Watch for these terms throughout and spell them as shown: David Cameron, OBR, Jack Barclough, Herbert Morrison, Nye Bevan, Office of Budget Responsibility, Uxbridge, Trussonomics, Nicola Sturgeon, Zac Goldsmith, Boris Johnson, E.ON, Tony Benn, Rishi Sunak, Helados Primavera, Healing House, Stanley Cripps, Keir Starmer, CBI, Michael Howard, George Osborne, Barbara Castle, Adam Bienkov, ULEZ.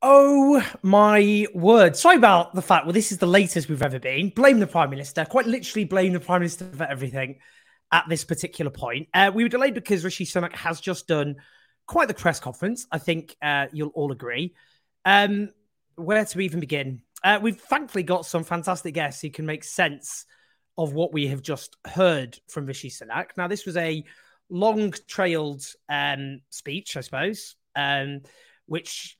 Oh my word. Sorry about the fact, well, this is the latest we've ever been. Blame the Prime Minister. Quite literally blame the Prime Minister for everything at this particular point. We were delayed because Rishi Sunak has just done quite the press conference. I think you'll all agree. Where to even begin? We've thankfully got some fantastic guests who can make sense of what we have just heard from Rishi Sunak. Now, this was a long-trailed speech, I suppose, which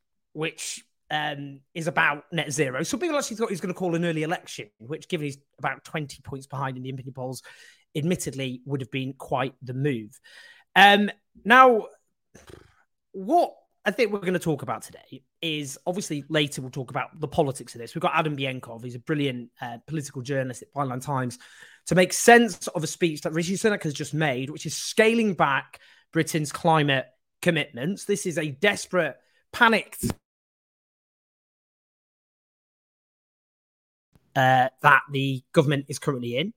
is about net zero. So people actually thought he was going to call an early election, which, given he's about 20 points behind in the opinion polls, admittedly would have been quite the move. Now, what I think we're going to talk about today is, obviously later we'll talk about the politics of this. We've got Adam Bienkov, who's a brilliant political journalist at Byline Times, to make sense of a speech that Rishi Sunak has just made, which is scaling back Britain's climate commitments. This is a desperate, panicked that the government is currently in.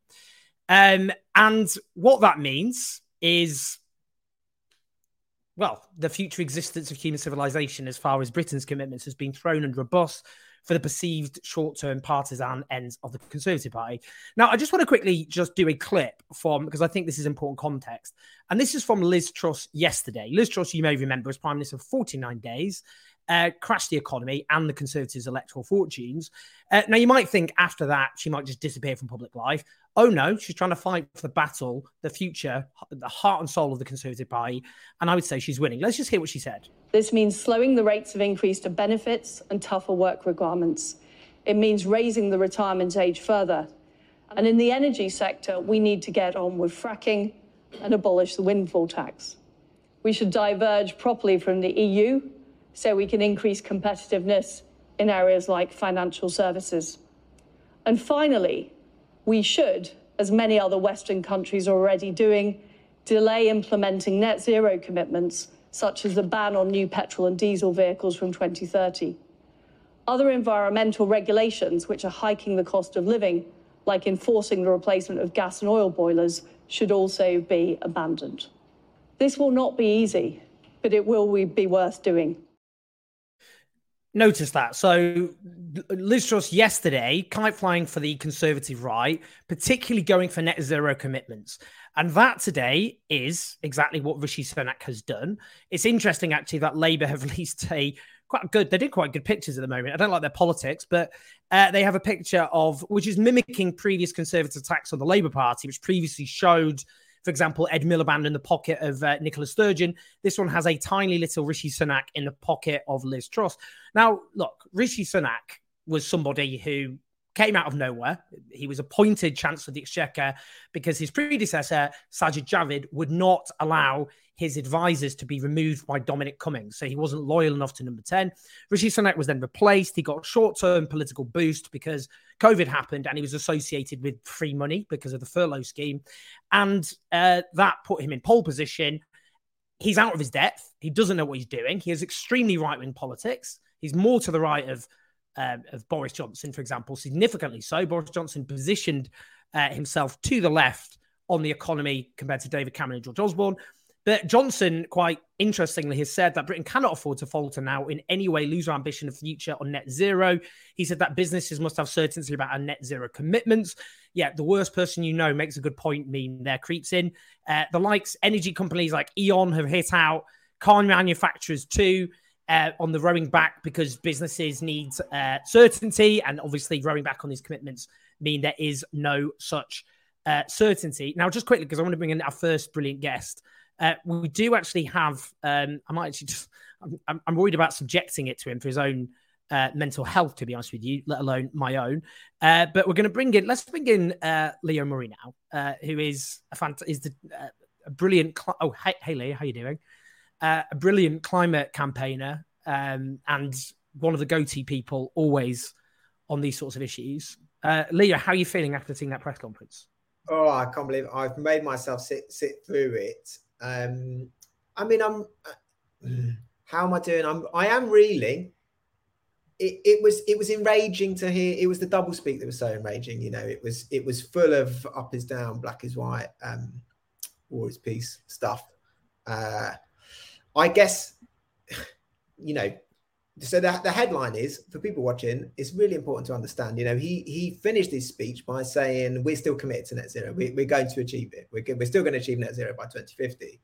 And what that means is, well, the future existence of human civilization as far as Britain's commitments has been thrown under a bus for the perceived short-term partisan ends of the Conservative Party. Now, I just want to quickly just do a clip from, because I think this is important context. And this is from Liz Truss yesterday. Liz Truss, you may remember, was Prime Minister for 49 days. Crashed the economy and the Conservatives' electoral fortunes. Now, you might think after that, she might just disappear from public life. Oh, no, she's trying to fight for the battle, the future, the heart and soul of the Conservative Party. And I would say she's winning. Let's just hear what she said. This means slowing the rates of increase to benefits and tougher work requirements. It means raising the retirement age further. And in the energy sector, we need to get on with fracking and abolish the windfall tax. We should diverge properly from the EU so we can increase competitiveness in areas like financial services. And finally, we should, as many other Western countries are already doing, delay implementing net zero commitments, such as the ban on new petrol and diesel vehicles from 2030. Other environmental regulations, which are hiking the cost of living, like enforcing the replacement of gas and oil boilers, should also be abandoned. This will not be easy, but it will be worth doing. Notice that. So Liz Truss yesterday, kite flying for the Conservative right, particularly going for net zero commitments. And that today is exactly what Rishi Sunak has done. It's interesting, actually, that Labour have released quite good pictures at the moment. I don't like their politics, but they have a picture of, which is mimicking previous Conservative attacks on the Labour Party, which previously showed, for example, Ed Miliband in the pocket of Nicola Sturgeon. This one has a tiny little Rishi Sunak in the pocket of Liz Truss. Now, look, Rishi Sunak was somebody who came out of nowhere. He was appointed Chancellor of the Exchequer because his predecessor, Sajid Javid, would not allow his advisors to be removed by Dominic Cummings. So he wasn't loyal enough to number 10. Rishi Sunak was then replaced. He got a short-term political boost because COVID happened and he was associated with free money because of the furlough scheme. And that put him in pole position. He's out of his depth. He doesn't know what he's doing. He has extremely right-wing politics. He's more to the right of Boris Johnson, for example, significantly so. Boris Johnson positioned himself to the left on the economy compared to David Cameron and George Osborne. But Johnson, quite interestingly, has said that Britain cannot afford to falter now in any way, lose our ambition of future on net zero. He said that businesses must have certainty about our net zero commitments. Yeah, the worst person you know makes a good point, mean there creeps in. The likes, energy companies like E.ON have hit out, car manufacturers too, on the rowing back because businesses need certainty, and obviously rowing back on these commitments mean there is no such certainty. Now, just quickly, because I want to bring in our first brilliant guest. We do actually have, I'm worried about subjecting it to him for his own mental health, to be honest with you, let alone my own. But we're going to bring in, Leo Murray now, who is a brilliant. Oh, hey, Leo, how you doing? A brilliant climate campaigner and one of the go-to people always on these sorts of issues. Leo, how are you feeling after seeing that press conference? Oh, I can't believe I've made myself sit through it. How am I doing? I am reeling. It was enraging to hear. It was the doublespeak that was so enraging. You know, it was full of up is down, black is white, war is peace stuff. I guess, you know, so the headline is, for people watching, it's really important to understand, you know, he finished his speech by saying, we're still committed to net zero. We're going to achieve it. We're still going to achieve net zero by 2050.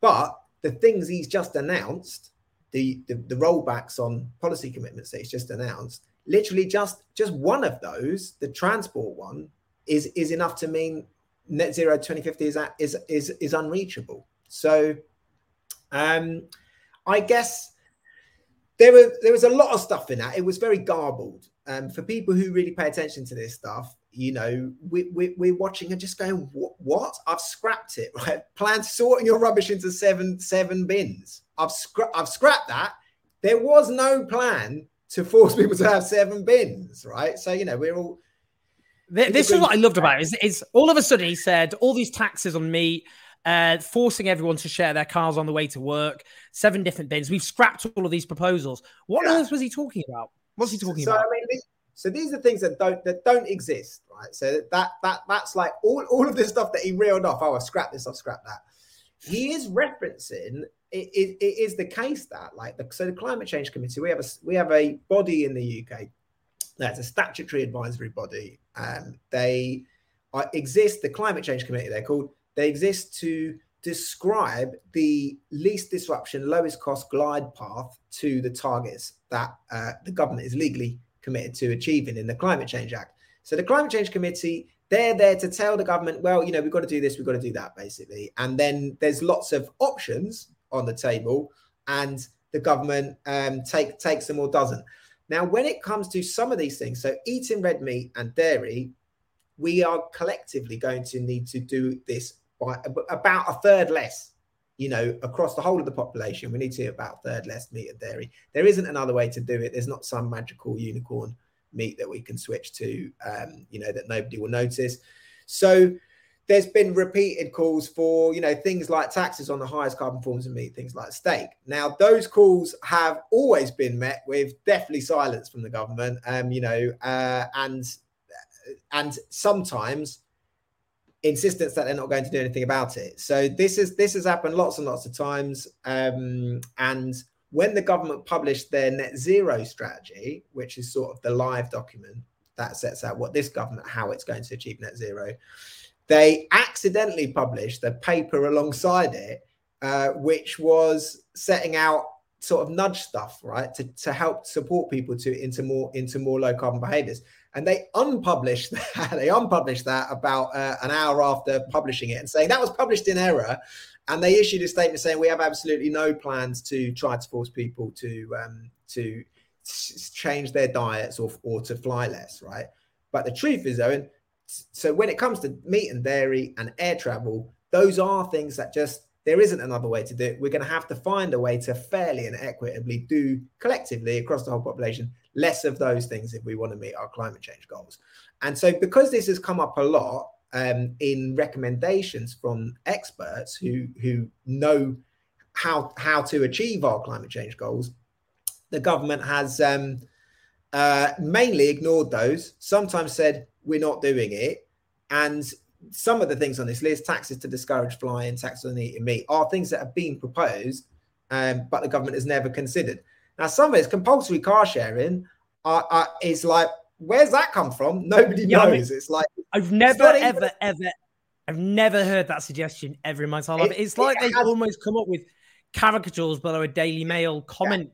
But the things he's just announced, the rollbacks on policy commitments that he's just announced, literally just one of those, the transport one, is enough to mean net zero 2050 is unreachable. So I guess there was a lot of stuff in that. It was very garbled. For people who really pay attention to this stuff, you know, we're watching and just going, what? I've scrapped it, right? Plan sorting your rubbish into seven bins. I've scrapped that. There was no plan to force people to have seven bins, right? So, you know, we're all... This is what I loved about it, is all of a sudden he said, all these taxes on me, forcing everyone to share their cars on the way to work, seven different bins. We've scrapped all of these proposals. What on earth was he talking about? What's he talking about? So these are things that don't exist, right? So that's like all of this stuff that he reeled off. Oh, I've scrapped this, I've scrapped that. He is referencing it is the case that the Climate Change Committee, we have a body in the UK that's a statutory advisory body. They exist, the Climate Change Committee they're called. They exist to describe the least disruption, lowest cost glide path to the targets that the government is legally committed to achieving in the Climate Change Act. So the Climate Change Committee, they're there to tell the government, well, you know, we've got to do this, we've got to do that, basically. And then there's lots of options on the table, and the government takes them or doesn't. Now, when it comes to some of these things, so eating red meat and dairy, we are collectively going to need to do this by about a third less, you know, across the whole of the population. We need to about a third less meat and dairy. There isn't another way to do it. There's not some magical unicorn meat that we can switch to, you know, that nobody will notice. So there's been repeated calls for, you know, things like taxes on the highest carbon forms of meat, things like steak. Now, those calls have always been met with deathly silence from the government, you know, and sometimes insistence that they're not going to do anything about it. So this has happened lots and lots of times. And when the government published their net zero strategy, which is sort of the live document that sets out what this government, how it's going to achieve net zero, they accidentally published a paper alongside it, which was setting out sort of nudge stuff, right, to help support people into more low carbon behaviours. And they unpublished that. They unpublished that about an hour after publishing it and saying that was published in error. And they issued a statement saying we have absolutely no plans to try to force people to change their diets or to fly less, right? But the truth is, Owen, so when it comes to meat and dairy and air travel, those are things that just, there isn't another way to do it. We're going to have to find a way to fairly and equitably do collectively across the whole population less of those things if we want to meet our climate change goals. And so because this has come up a lot in recommendations from experts who know how to achieve our climate change goals, the government has mainly ignored those, sometimes said we're not doing it. And some of the things on this list, taxes to discourage flying, taxes on eating meat, are things that have been proposed, but the government has never considered. Now, some of it's compulsory car sharing is like, where's that come from? Nobody knows. I mean, it's like I've never heard that suggestion ever in my time. It's like they almost come up with caricatures below a Daily Mail comment,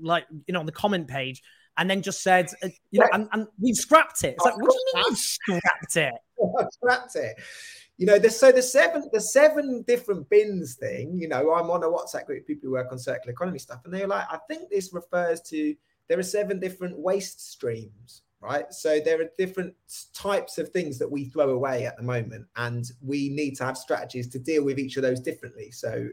like, you know, on the comment page, and then just said, you know, and we've scrapped it. It's like, what do you mean you've scrapped it? I've scrapped it. You know, so the seven different bins thing, you know, I'm on a WhatsApp group, people who work on circular economy stuff, and they're like, I think this refers to there are 7 different waste streams, right? So there are different types of things that we throw away at the moment, and we need to have strategies to deal with each of those differently. So,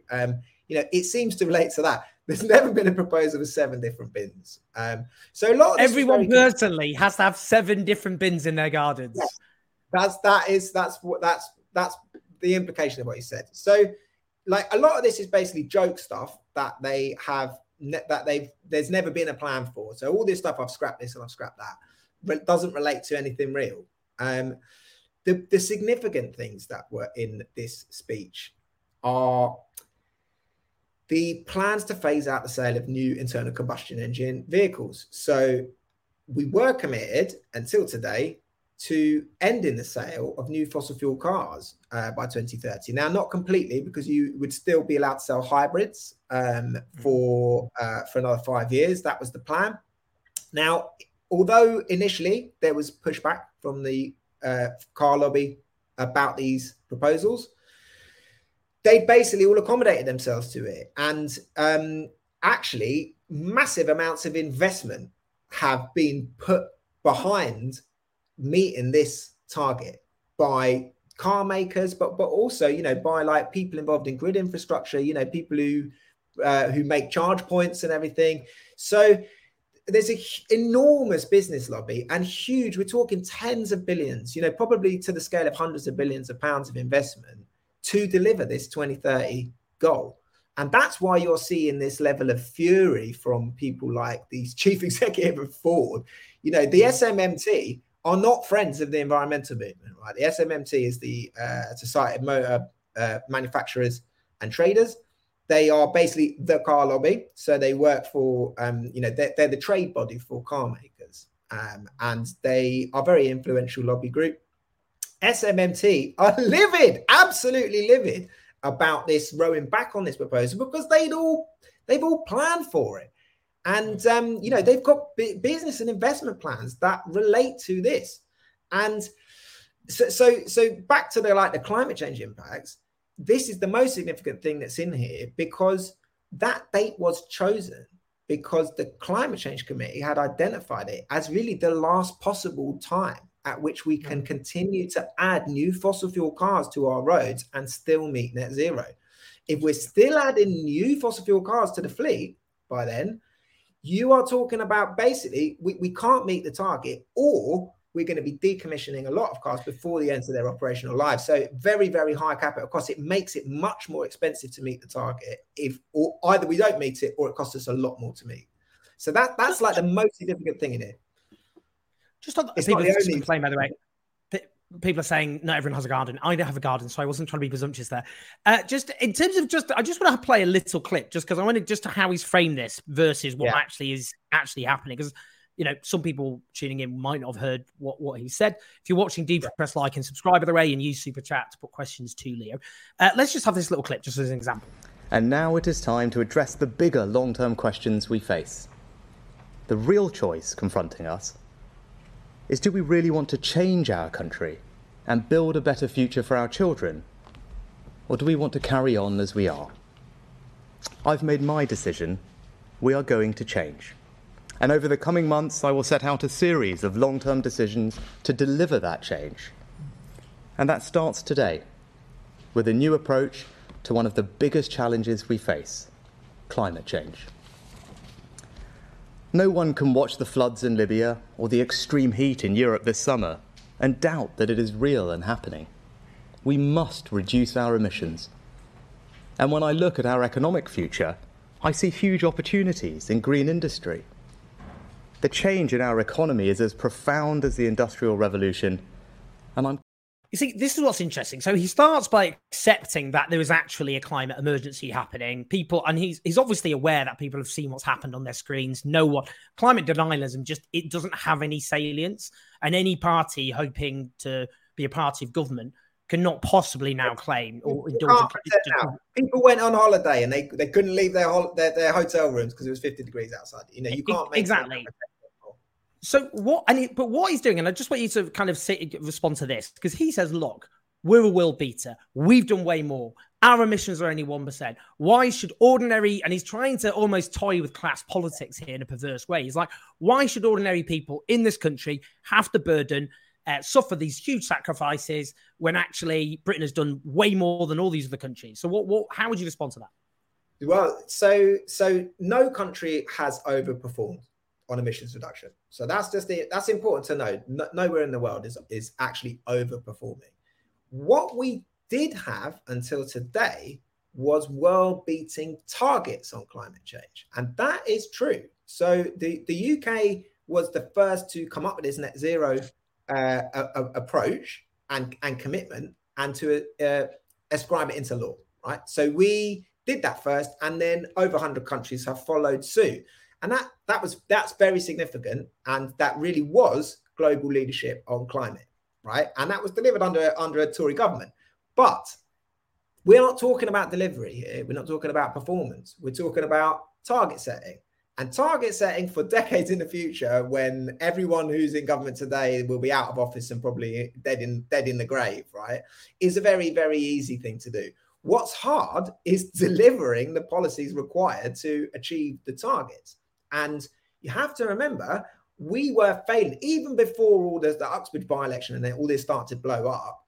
you know, it seems to relate to that. There's never been a proposal with 7 different bins. So a lot of everyone personally has to have 7 different bins in their gardens. Yes. That's the implication of what he said. So, like, a lot of this is basically joke stuff that they have, that they've, there's never been a plan for. So all this stuff, I've scrapped this and I've scrapped that, but it doesn't relate to anything real. The significant things that were in this speech are the plans to phase out the sale of new internal combustion engine vehicles. So we were committed until today to ending the sale of new fossil fuel cars by 2030. Now, not completely, because you would still be allowed to sell hybrids for another 5 years. That was the plan. Now, although initially there was pushback from the car lobby about these proposals, they basically all accommodated themselves to it. And actually, massive amounts of investment have been put behind meeting this target by car makers, but also, you know, by like people involved in grid infrastructure, you know, people who make charge points and everything. So there's an enormous business lobby, and huge, we're talking tens of billions, you know, probably to the scale of hundreds of billions of pounds of investment to deliver this 2030 goal. And that's why you're seeing this level of fury from people like these chief executive of Ford. You know, the SMMT are not friends of the environmental movement, right? The SMMT is the Society of Motor Manufacturers and Traders. They are basically the car lobby. So they work for, you know, they're the trade body for car makers. And they are a very influential lobby group. SMMT are livid, absolutely livid about this rowing back on this proposal, because they've all planned for it. And, you know, they've got business and investment plans that relate to this. And so back to the climate change impacts, this is the most significant thing that's in here, because that date was chosen because the Climate Change Committee had identified it as really the last possible time at which we can continue to add new fossil fuel cars to our roads and still meet net zero. If we're still adding new fossil fuel cars to the fleet by then, you are talking about basically we can't meet the target, or we're going to be decommissioning a lot of cars before the end of their operational life. So very, very high capital cost. It makes it much more expensive to meet the target if, or either we don't meet it or it costs us a lot more to meet. So that's like the most significant thing in it. Just on people just complain, by the way. People are saying not everyone has a garden. I don't have a garden, so I wasn't trying to be presumptuous there. Just in terms of I just want to play a little clip, just because I wanted just to how he's framed this versus what is actually happening. Because, you know, some people tuning in might not have heard what he said. If you're watching, do press like and subscribe, by the way, and use Super Chat to put questions to Leo. Let's just have this little clip just as an example. And now it is time to address the bigger long-term questions we face. The real choice confronting us is, do we really want to change our country and build a better future for our children? Or do we want to carry on as we are? I've made my decision. We are going to change. And over the coming months, I will set out a series of long-term decisions to deliver that change. And that starts today with a new approach to one of the biggest challenges we face, climate change. No one can watch the floods in Libya or the extreme heat in Europe this summer and doubt that it is real and happening. We must reduce our emissions. And when I look at our economic future, I see huge opportunities in green industry. The change in our economy is as profound as the Industrial Revolution, and you see, this is what's interesting. So he starts by accepting that there is actually a climate emergency happening. People, and he's obviously aware that people have seen what's happened on their screens. Know what climate denialism it doesn't have any salience, and any party hoping to be a party of government cannot possibly now claim or indulge. People went on holiday and they couldn't leave their hotel rooms because it was 50 degrees outside. You know, you can't make exactly. So what he's doing, and I just want you to kind of respond to this, because he says, look, We're a world beater. We've done way more. Our emissions are only 1%. Why should ordinary, and he's trying to almost toy with class politics here in a perverse way. He's like, why should ordinary people in this country have to burden, suffer these huge sacrifices when actually Britain has done way more than all these other countries? So what, how would you respond to that? Well, so no country has overperformed on emissions reduction. So that's just the, that's important to know. No, nowhere in the world is actually overperforming. What we did have until today was world-beating targets on climate change. And that is true. So the UK was the first to come up with this net zero approach and commitment and to ascribe it into law, right? So we did that first, and then over 100 countries have followed suit. And that's very significant, and that really was global leadership on climate, right? And that was delivered under a Tory government. But we're not talking about delivery here. We're not talking about performance. We're talking about target setting. And target setting for decades in the future, when everyone who's in government today will be out of office and probably dead in the grave, right, is a very, very easy thing to do. What's hard is delivering the policies required to achieve the targets. And you have to remember, we were failing, even before all the Uxbridge by-election and then all this started to blow up,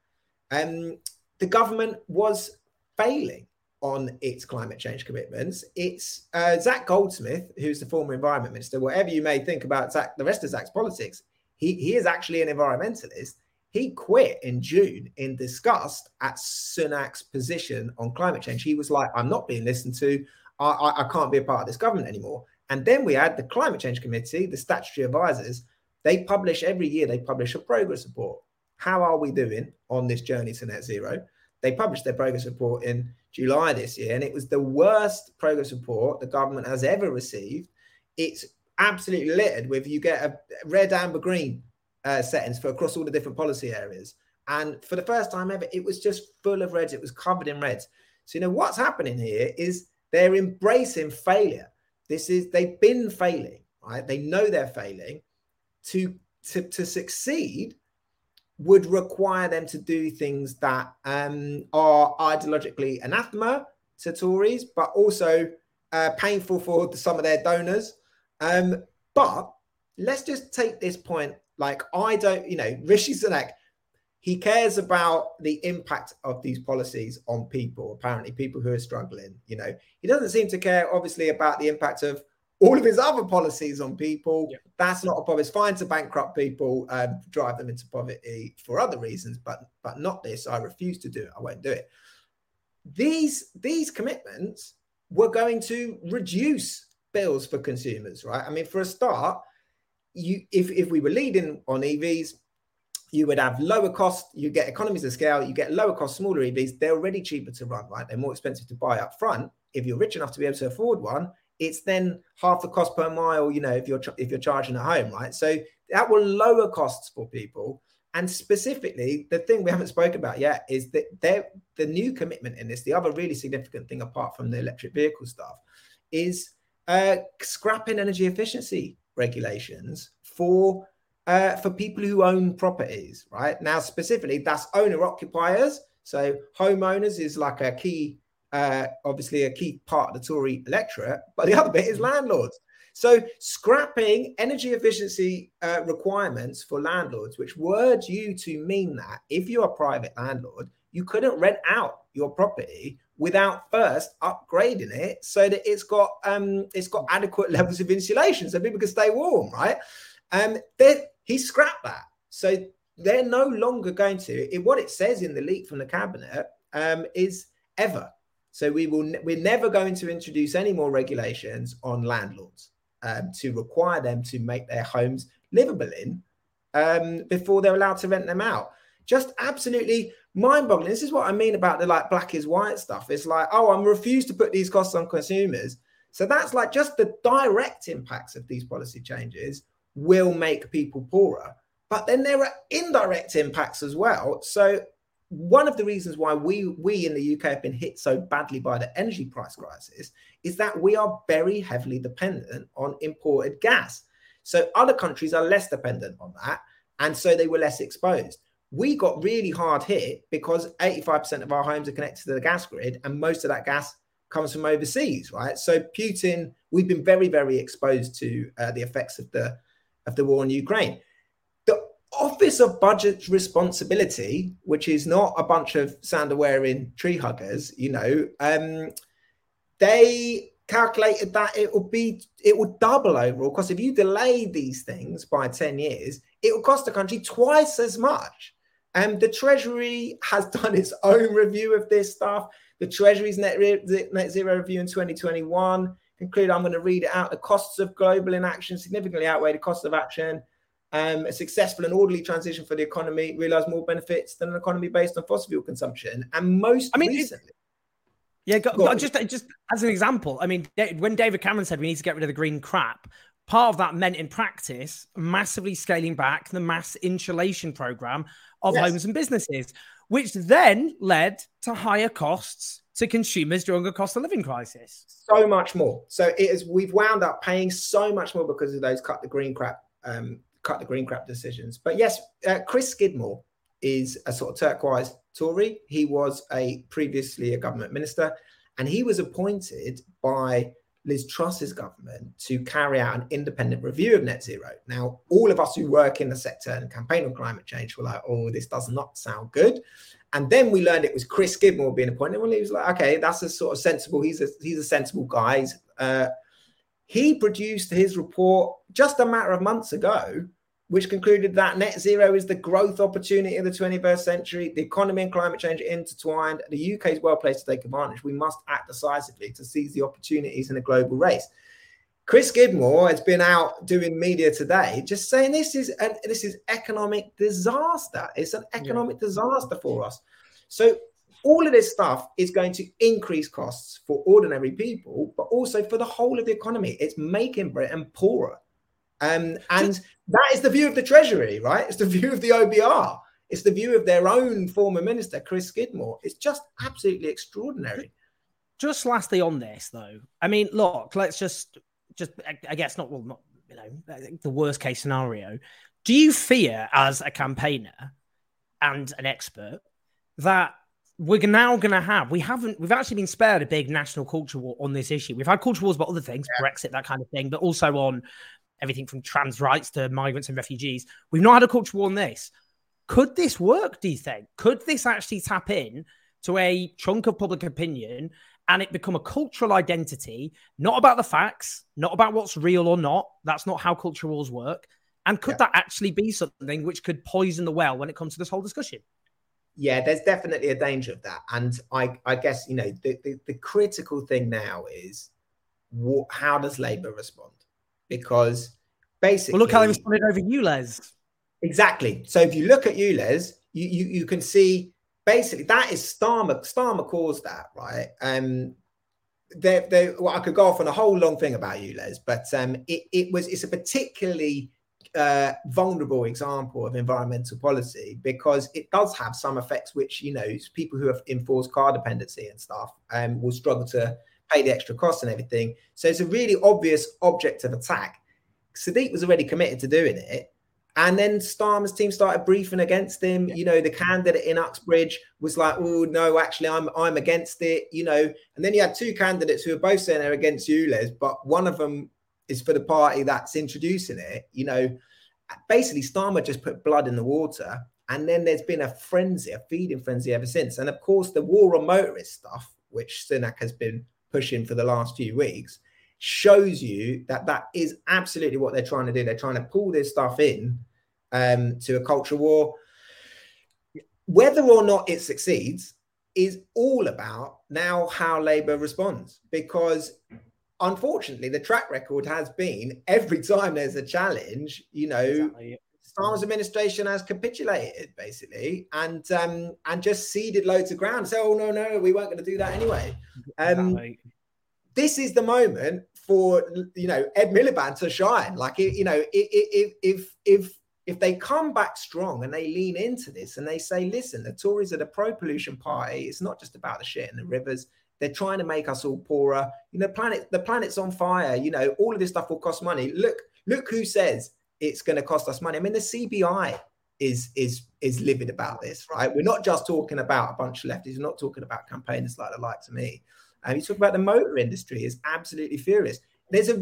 the government was failing on its climate change commitments. It's Zac Goldsmith, who's the former environment minister. Whatever you may think about Zac, the rest of Zac's politics, he is actually an environmentalist. He quit in June in disgust at Sunak's position on climate change. He was like, I'm not being listened to. I can't be a part of this government anymore. And then we had the Climate Change Committee, the statutory advisors. They publish every year, they publish a progress report. How are we doing on this journey to net zero? They published their progress report in July this year, and it was the worst progress report the government has ever received. It's absolutely littered with, you get a red, amber, green settings for across all the different policy areas. And for the first time ever, it was just full of reds. It was covered in reds. So, you know, what's happening here is they're embracing failure. They've been failing, right? They know they're failing. To succeed would require them to do things that are ideologically anathema to Tories, but also painful for some of their donors. But let's just take this point. Like, Rishi Sunak, he cares about the impact of these policies on people, apparently, people who are struggling. You know, he doesn't seem to care, obviously, about the impact of all of his other policies on people. Yeah. That's not a problem. It's fine to bankrupt people, drive them into poverty for other reasons, but not this. I refuse to do it. I won't do it. These commitments were going to reduce bills for consumers, right? I mean, for a start, if we were leading on EVs, you would have lower cost, you get economies of scale, you get lower cost, smaller EVs. They're already cheaper to run, right? They're more expensive to buy up front. If you're rich enough to be able to afford one, it's then half the cost per mile, you know, if you're charging at home, right? So that will lower costs for people. And specifically, the thing we haven't spoken about yet is that the new commitment in this, the other really significant thing apart from the electric vehicle stuff, is scrapping energy efficiency regulations for people who own properties, right? Now, specifically, that's owner-occupiers. So homeowners is like a key... obviously a key part of the Tory electorate, but the other bit is landlords. So scrapping energy efficiency requirements for landlords, which were due to mean that if you're a private landlord, you couldn't rent out your property without first upgrading it so that it's got adequate levels of insulation so people can stay warm, right? He scrapped that. So they're no longer going to, what it says in the leak from the cabinet is ever. So we're never going to introduce any more regulations on landlords to require them to make their homes livable in before they're allowed to rent them out. Just absolutely mind-boggling. This is what I mean about the like black is white stuff. It's like, oh, I'm refused to put these costs on consumers. So that's like just the direct impacts of these policy changes will make people poorer. But then there are indirect impacts as well. So one of the reasons why we in the UK have been hit so badly by the energy price crisis is that we are very heavily dependent on imported gas. So other countries are less dependent on that, and so they were less exposed. We got really hard hit because 85% of our homes are connected to the gas grid, and most of that gas comes from overseas, right? So Putin, we've been very, very exposed to the effects of the war in Ukraine. The Office of Budget Responsibility, which is not a bunch of sandal-wearing tree huggers, they calculated that it would double overall cost. If you delay these things by 10 years, it will cost the country twice as much. And the Treasury has done its own review of this stuff. The Treasury's net zero review in 2021 concluded, I'm going to read it out, the costs of global inaction significantly outweigh the cost of action. A successful and orderly transition for the economy realised more benefits than an economy based on fossil fuel consumption. And recently... Just as an example, I mean, when David Cameron said we need to get rid of the green crap, part of that meant in practice massively scaling back the mass insulation programme of homes and businesses, which then led to higher costs to consumers during a cost of living crisis. So much more. So we've wound up paying so much more because of those cut the green crap decisions. But yes, Chris Skidmore is a sort of turquoise Tory. He was previously a government minister, and he was appointed by Liz Truss's government to carry out an independent review of net zero. Now, all of us who work in the sector and campaign on climate change were like, oh, this does not sound good. And then we learned it was Chris Skidmore being appointed. Well, he was like, okay, that's a sort of sensible, he's a sensible guy. He produced his report just a matter of months ago, which concluded that net zero is the growth opportunity of the 21st century. The economy and climate change are intertwined. The UK is well placed to take advantage. We must act decisively to seize the opportunities in a global race. Chris Skidmore has been out doing media today, just saying this is economic disaster. It's an economic disaster for us. So all of this stuff is going to increase costs for ordinary people, but also for the whole of the economy. It's making Britain poorer. And that is the view of the Treasury, right? It's the view of the OBR. It's the view of their own former minister, Chris Skidmore. It's just absolutely extraordinary. Just lastly on this, though, I mean, look, let's just I guess the worst case scenario. Do you fear, as a campaigner and an expert, that we're now going to have, we've actually been spared a big national culture war on this issue. We've had culture wars about other things, Brexit, that kind of thing, but also on everything from trans rights to migrants and refugees. We've not had a culture war on this. Could this work, do you think? Could this actually tap in to a chunk of public opinion and it become a cultural identity, not about the facts, not about what's real or not? That's not how culture wars work. And could that actually be something which could poison the well when it comes to this whole discussion? Yeah, there's definitely a danger of that. And I guess, the critical thing now is how does Labour respond? Because basically... Well, look how they responded over ULEZ. Exactly. So if you look at ULEZ, you can see basically that is Starmer. Starmer caused that, right? I could go off on a whole long thing about ULEZ, but it's a particularly vulnerable example of environmental policy because it does have some effects which, people who have enforced car dependency and stuff will struggle to pay the extra costs and everything. So it's a really obvious object of attack. Sadiq was already committed to doing it. And then Starmer's team started briefing against him. The candidate in Uxbridge was like, oh, no, actually, I'm against it, And then you had two candidates who are both saying they're against ULEZ, but one of them is for the party that's introducing it. Basically, Starmer just put blood in the water. And then there's been a feeding frenzy ever since. And, of course, the war on motorist stuff, which Sunak has been pushing for the last few weeks, shows you that is absolutely what they're trying to do. They're trying to pull this stuff in to a culture war. Whether or not it succeeds is all about now how Labour responds, because unfortunately the track record has been every time there's a challenge, exactly. Starmer's administration has capitulated basically and just ceded loads of ground. So, oh, no, we weren't going to do that anyway. Exactly. This is the moment for, Ed Miliband to shine. Like, if they come back strong and they lean into this and they say, listen, the Tories are the pro-pollution party. It's not just about the shit in the rivers. They're trying to make us all poorer. The planet's on fire. All of this stuff will cost money. Look who says it's going to cost us money. I mean, the CBI is livid about this, right? We're not just talking about a bunch of lefties. We're not talking about campaigners like the likes of me. You talk about the motor industry is absolutely furious. There's a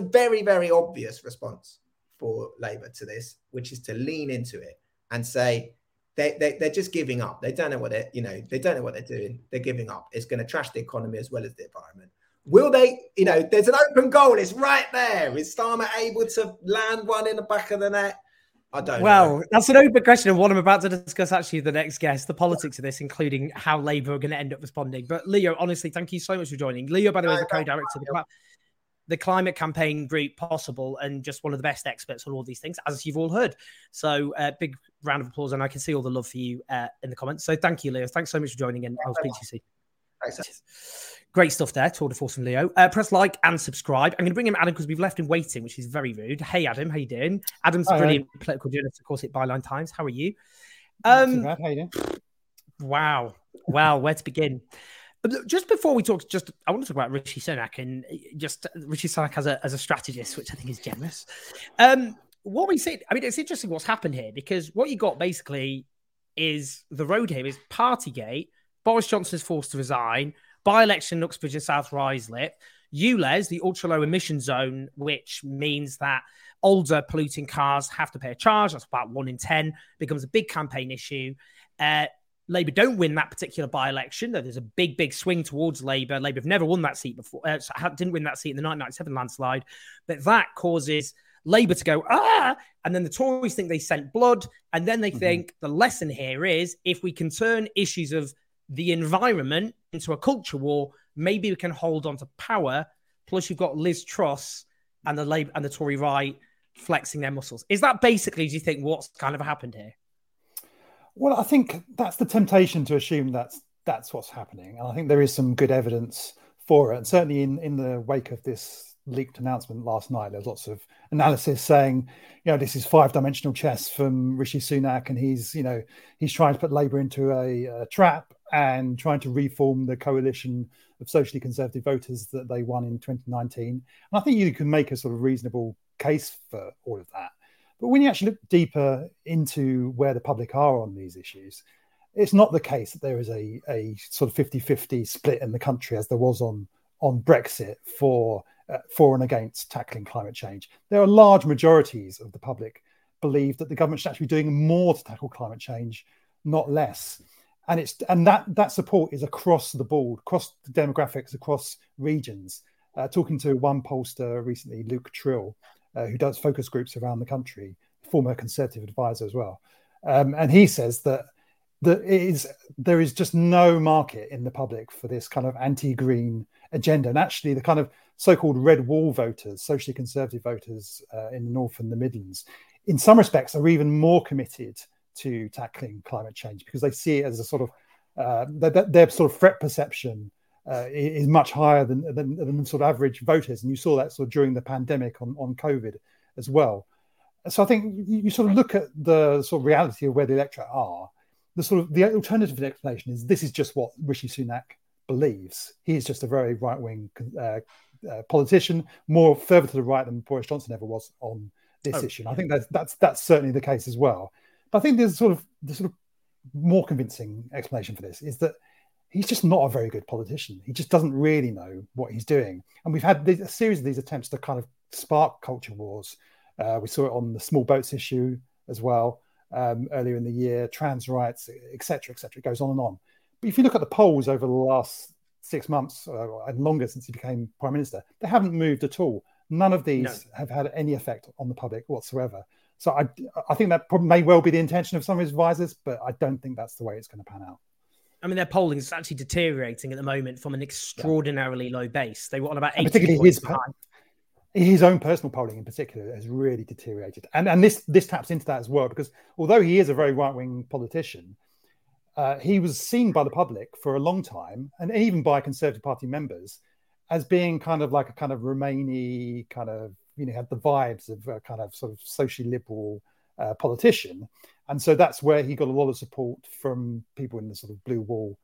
very, very obvious response for Labour to this, which is to lean into it and say they're just giving up. They don't know what they're doing. They're giving up. It's going to trash the economy as well as the environment. Will they? There's an open goal. It's right there. Is Starmer able to land one in the back of the net? I don't know. Well, that's an open question, and what I'm about to discuss actually the next guest, the politics of this, including how Labour are going to end up responding. But Leo, honestly, thank you so much for joining. Leo, by the way, is the co-director of the climate campaign group Possible, and just one of the best experts on all these things, as you've all heard. So big round of applause, and I can see all the love for you in the comments. So thank you, Leo. Thanks so much for joining, and I'll speak to you soon. Thanks. Great stuff there. Tour de force from Leo. Press like and subscribe. I'm going to bring in Adam because we've left him waiting, which is very rude. Hey, Adam, how you doing? Adam's a brilliant political journalist, of course, at Byline Times. How are you? Not too bad. How you doing? Wow. Where to begin? Just before we talk, I want to talk about Rishi Sunak, and just Rishi Sunak as a strategist, which I think is generous. What we see, I mean, it's interesting what's happened here, because what you got basically is the road here is Partygate. Boris Johnson is forced to resign. By-election in Uxbridge and South Ruislip. ULEZ, the ultra-low emission zone, which means that older polluting cars have to pay a charge. That's about 1 in 10. Becomes a big campaign issue. Labour don't win that particular by-election, though there's a big, big swing towards Labour. Labour have never won that seat before. Didn't win that seat in the 1997 landslide. But that causes Labour to go, and then the Tories think they sent blood. And then they think the lesson here is if we can turn issues of the environment into a culture war, maybe we can hold on to power. Plus, you've got Liz Truss and the Labour and the Tory right flexing their muscles. Is that basically, do you think, what's kind of happened here? Well, I think that's the temptation to assume that's what's happening. And I think there is some good evidence for it. And certainly in the wake of this leaked announcement last night, there's lots of analysis saying, this is 5-dimensional chess from Rishi Sunak, and he's trying to put Labour into a trap and trying to reform the coalition of socially conservative voters that they won in 2019. And I think you can make a sort of reasonable case for all of that. But when you actually look deeper into where the public are on these issues, it's not the case that there is a sort of 50-50 split in the country as there was on Brexit for and against tackling climate change. There are large majorities of the public believe that the government should actually be doing more to tackle climate change, not less. And that support is across the board, across the demographics, across regions. Talking to one pollster recently, Luke Trill, who does focus groups around the country, former Conservative advisor as well. And he says that there is just no market in the public for this kind of anti-green agenda. And actually the kind of so-called red wall voters, socially conservative voters in the North and the Midlands, in some respects are even more committed to tackling climate change, because they see it as a sort of their sort of threat perception is much higher than sort of average voters, and you saw that sort of during the pandemic on COVID as well. So I think you sort of look at the sort of reality of where the electorate are. The alternative explanation is this is just what Rishi Sunak believes. He is just a very right wing politician, more further to the right than Boris Johnson ever was on this issue. And I think that's certainly the case as well. But I think there's the more convincing explanation for this is that he's just not a very good politician. He just doesn't really know what he's doing. And we've had a series of these attempts to kind of spark culture wars. We saw it on the small boats issue as well earlier in the year, trans rights, etc., etc. It goes on and on. But if you look at the polls over the last 6 months and longer since he became Prime Minister, they haven't moved at all. None of these have had any effect on the public whatsoever. So I think that probably may well be the intention of some of his advisors, but I don't think that's the way it's going to pan out. I mean, their polling is actually deteriorating at the moment from an extraordinarily low base. They were on about 80 points behind. His own personal polling in particular has really deteriorated. And this taps into that as well, because although he is a very right-wing politician, he was seen by the public for a long time, and even by Conservative Party members, as being kind of like a kind of Remainy kind of, had the vibes of a kind of sort of socially liberal politician. And so that's where he got a lot of support from people in the sort of blue wall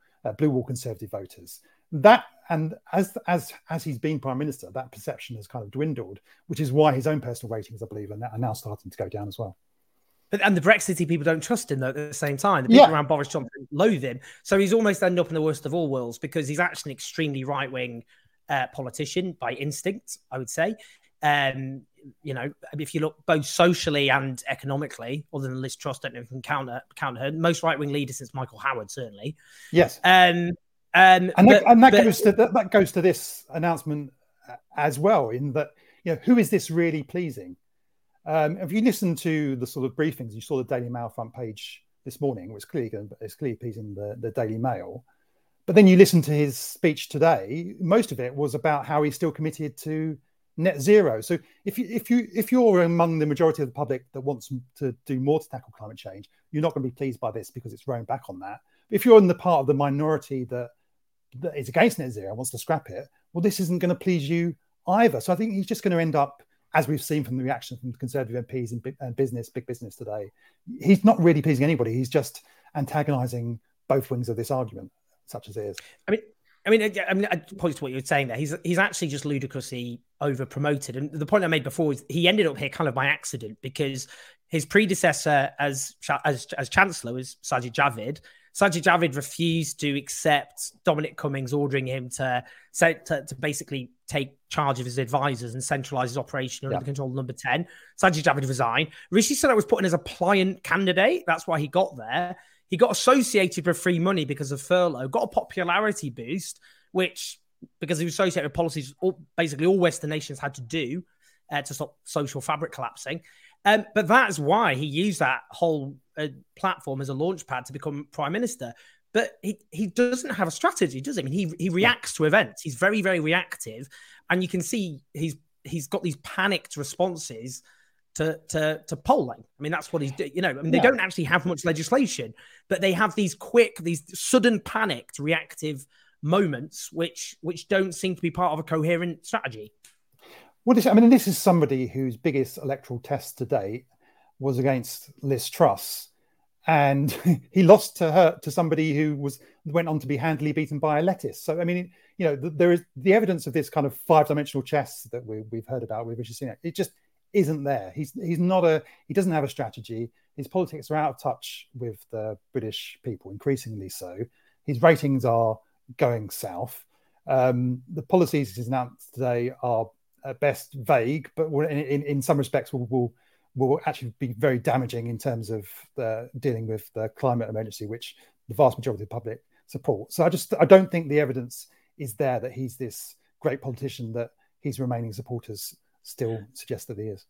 conservative voters. That, and as he's been Prime Minister, that perception has kind of dwindled, which is why his own personal ratings, I believe, are now starting to go down as well. And the Brexity people don't trust him, though, at the same time. The people around Boris Johnson loathe him. So he's almost ended up in the worst of all worlds because he's actually an extremely right-wing politician by instinct, I would say. You know, if you look both socially and economically, other than Liz Truss, don't know if you can count her. Most right-wing leaders since Michael Howard, certainly. Yes. And that goes to this announcement as well, in that, you know, who is this really pleasing? If you listen to the sort of briefings, you saw the Daily Mail front page this morning, it was clearly pleasing the Daily Mail. But then you listen to his speech today, most of it was about how he's still committed to net zero. So if you're among the majority of the public that wants to do more to tackle climate change, you're not going to be pleased by this because it's thrown back on that. But if you're in the part of the minority that is against net zero and wants to scrap it, well, this isn't going to please you either. So I think he's just going to end up, as we've seen from the reaction from Conservative MPs and big business today, he's not really pleasing anybody. He's just antagonising both wings of this argument, such as it is. I mean, I point to what you were saying there. He's actually just ludicrously over-promoted. And the point I made before is he ended up here kind of by accident because his predecessor as Chancellor was Sajid Javid. Sajid Javid refused to accept Dominic Cummings ordering him to basically take charge of his advisors and centralise his operation under the control of number 10. Sajid Javid resigned. Rishi Sunak was put in as a pliant candidate. That's why he got there. He got associated with free money because of furlough, got a popularity boost, which, because he was associated with policies basically all Western nations had to do to stop social fabric collapsing. But that's why he used that whole platform as a launch pad to become prime minister. But he doesn't have a strategy, does he? I mean, he reacts to events. He's very, very reactive. And you can see he's got these panicked responses to polling. I mean, that's what he's doing. You know, I mean, they don't actually have much legislation, but they have these quick, these sudden panicked reactive moments, which don't seem to be part of a coherent strategy. This is somebody whose biggest electoral test to date was against Liz Truss, and he lost to her, to somebody who went on to be handily beaten by a lettuce. So, I mean, you know, there is the evidence of this kind of five-dimensional chess that we've heard about with Rishi Sunak. It just isn't there. He doesn't have a strategy. His politics are out of touch with the British people, increasingly so. His ratings are going south. The policies he's announced today are at best vague, but in some respects will actually be very damaging in terms of dealing with the climate emergency, which the vast majority of the public support. So I don't think the evidence is there that he's this great politician that his remaining supporters still suggest that he is.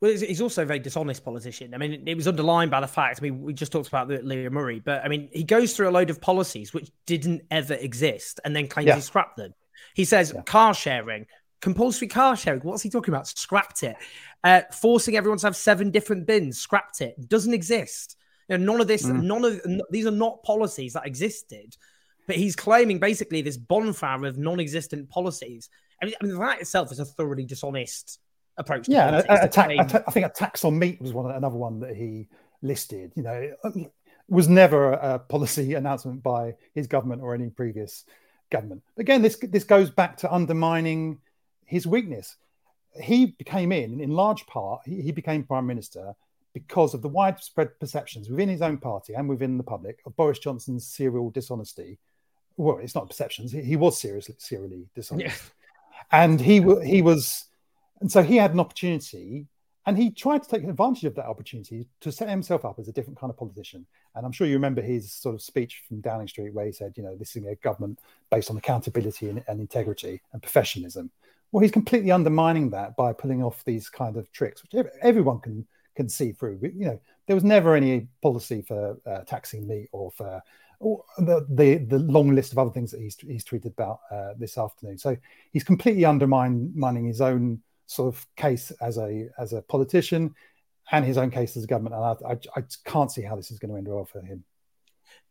Well, he's also a very dishonest politician. I mean, it was underlined by the fact, I mean, we just talked about Leo Murray, but I mean, he goes through a load of policies which didn't ever exist and then claims he scrapped them. He says car sharing, compulsory car sharing. What's he talking about? Scrapped it. Forcing everyone to have 7 different bins. Scrapped it. Doesn't exist. You know, none of this, these are not policies that existed, but he's claiming basically this bonfire of non-existent policies. I mean, that itself is a thoroughly dishonest approach. I think a tax on meat was another one that he listed. You know, it was never a policy announcement by his government or any previous government. Again, this goes back to undermining his weakness. He became in large part, he became prime minister because of the widespread perceptions within his own party and within the public of Boris Johnson's serial dishonesty. Well, it's not perceptions; he was serially dishonest, and he was. And so he had an opportunity, and he tried to take advantage of that opportunity to set himself up as a different kind of politician. And I'm sure you remember his sort of speech from Downing Street where he said, you know, this is a government based on accountability and integrity and professionalism. Well, he's completely undermining that by pulling off these kind of tricks, which everyone can see through. You know, there was never any policy for taxing meat or for the long list of other things that he's tweeted about this afternoon. So he's completely undermining his own sort of case as a politician and his own case as a government. And I can't see how this is going to end well for him.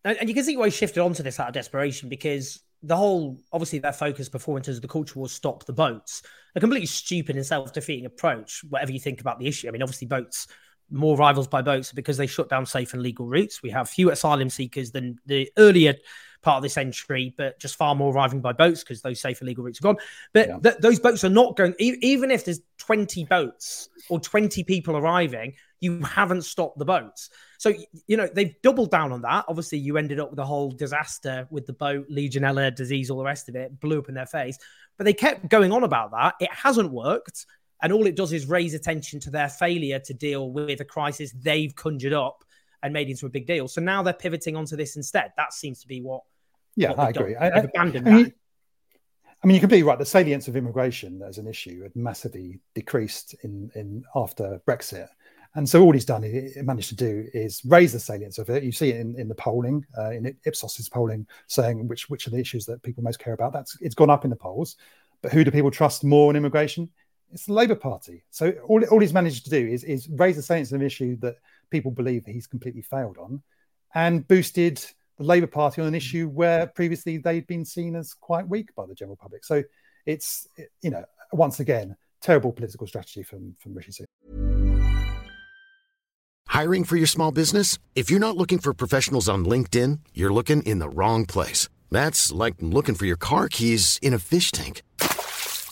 And you can see why he shifted onto this out of desperation, because the whole, obviously their focus before in terms of the culture war, stop the boats, a completely stupid and self-defeating approach, whatever you think about the issue. I mean, obviously boats, more arrivals by boats because they shut down safe and legal routes. We have fewer asylum seekers than the earlier part of this century, but just far more arriving by boats because those safe and legal routes are gone. But those boats are not going, even if there's 20 boats or 20 people arriving, you haven't stopped the boats. So, you know, they've doubled down on that. Obviously, you ended up with a whole disaster with the boat, Legionella disease, all the rest of it, blew up in their face. But they kept going on about that. It hasn't worked. And all it does is raise attention to their failure to deal with a crisis they've conjured up and made into a big deal. So now they're pivoting onto this instead. That seems to be what. Yeah, what I agree. I mean, you're completely right. The salience of immigration as an issue had massively decreased in after Brexit. And so all he's done, he managed to do, is raise the salience of it. You see it in the polling, in Ipsos's polling, saying which are the issues that people most care about. It's gone up in the polls. But who do people trust more on immigration? It's the Labour Party. So all he's managed to do is raise the salience of an issue that people believe that he's completely failed on, and boosted the Labour Party on an issue where previously they'd been seen as quite weak by the general public. So it's, you know, once again, terrible political strategy from Rishi Sunak. Hiring for your small business? If you're not looking for professionals on LinkedIn, you're looking in the wrong place. That's like looking for your car keys in a fish tank.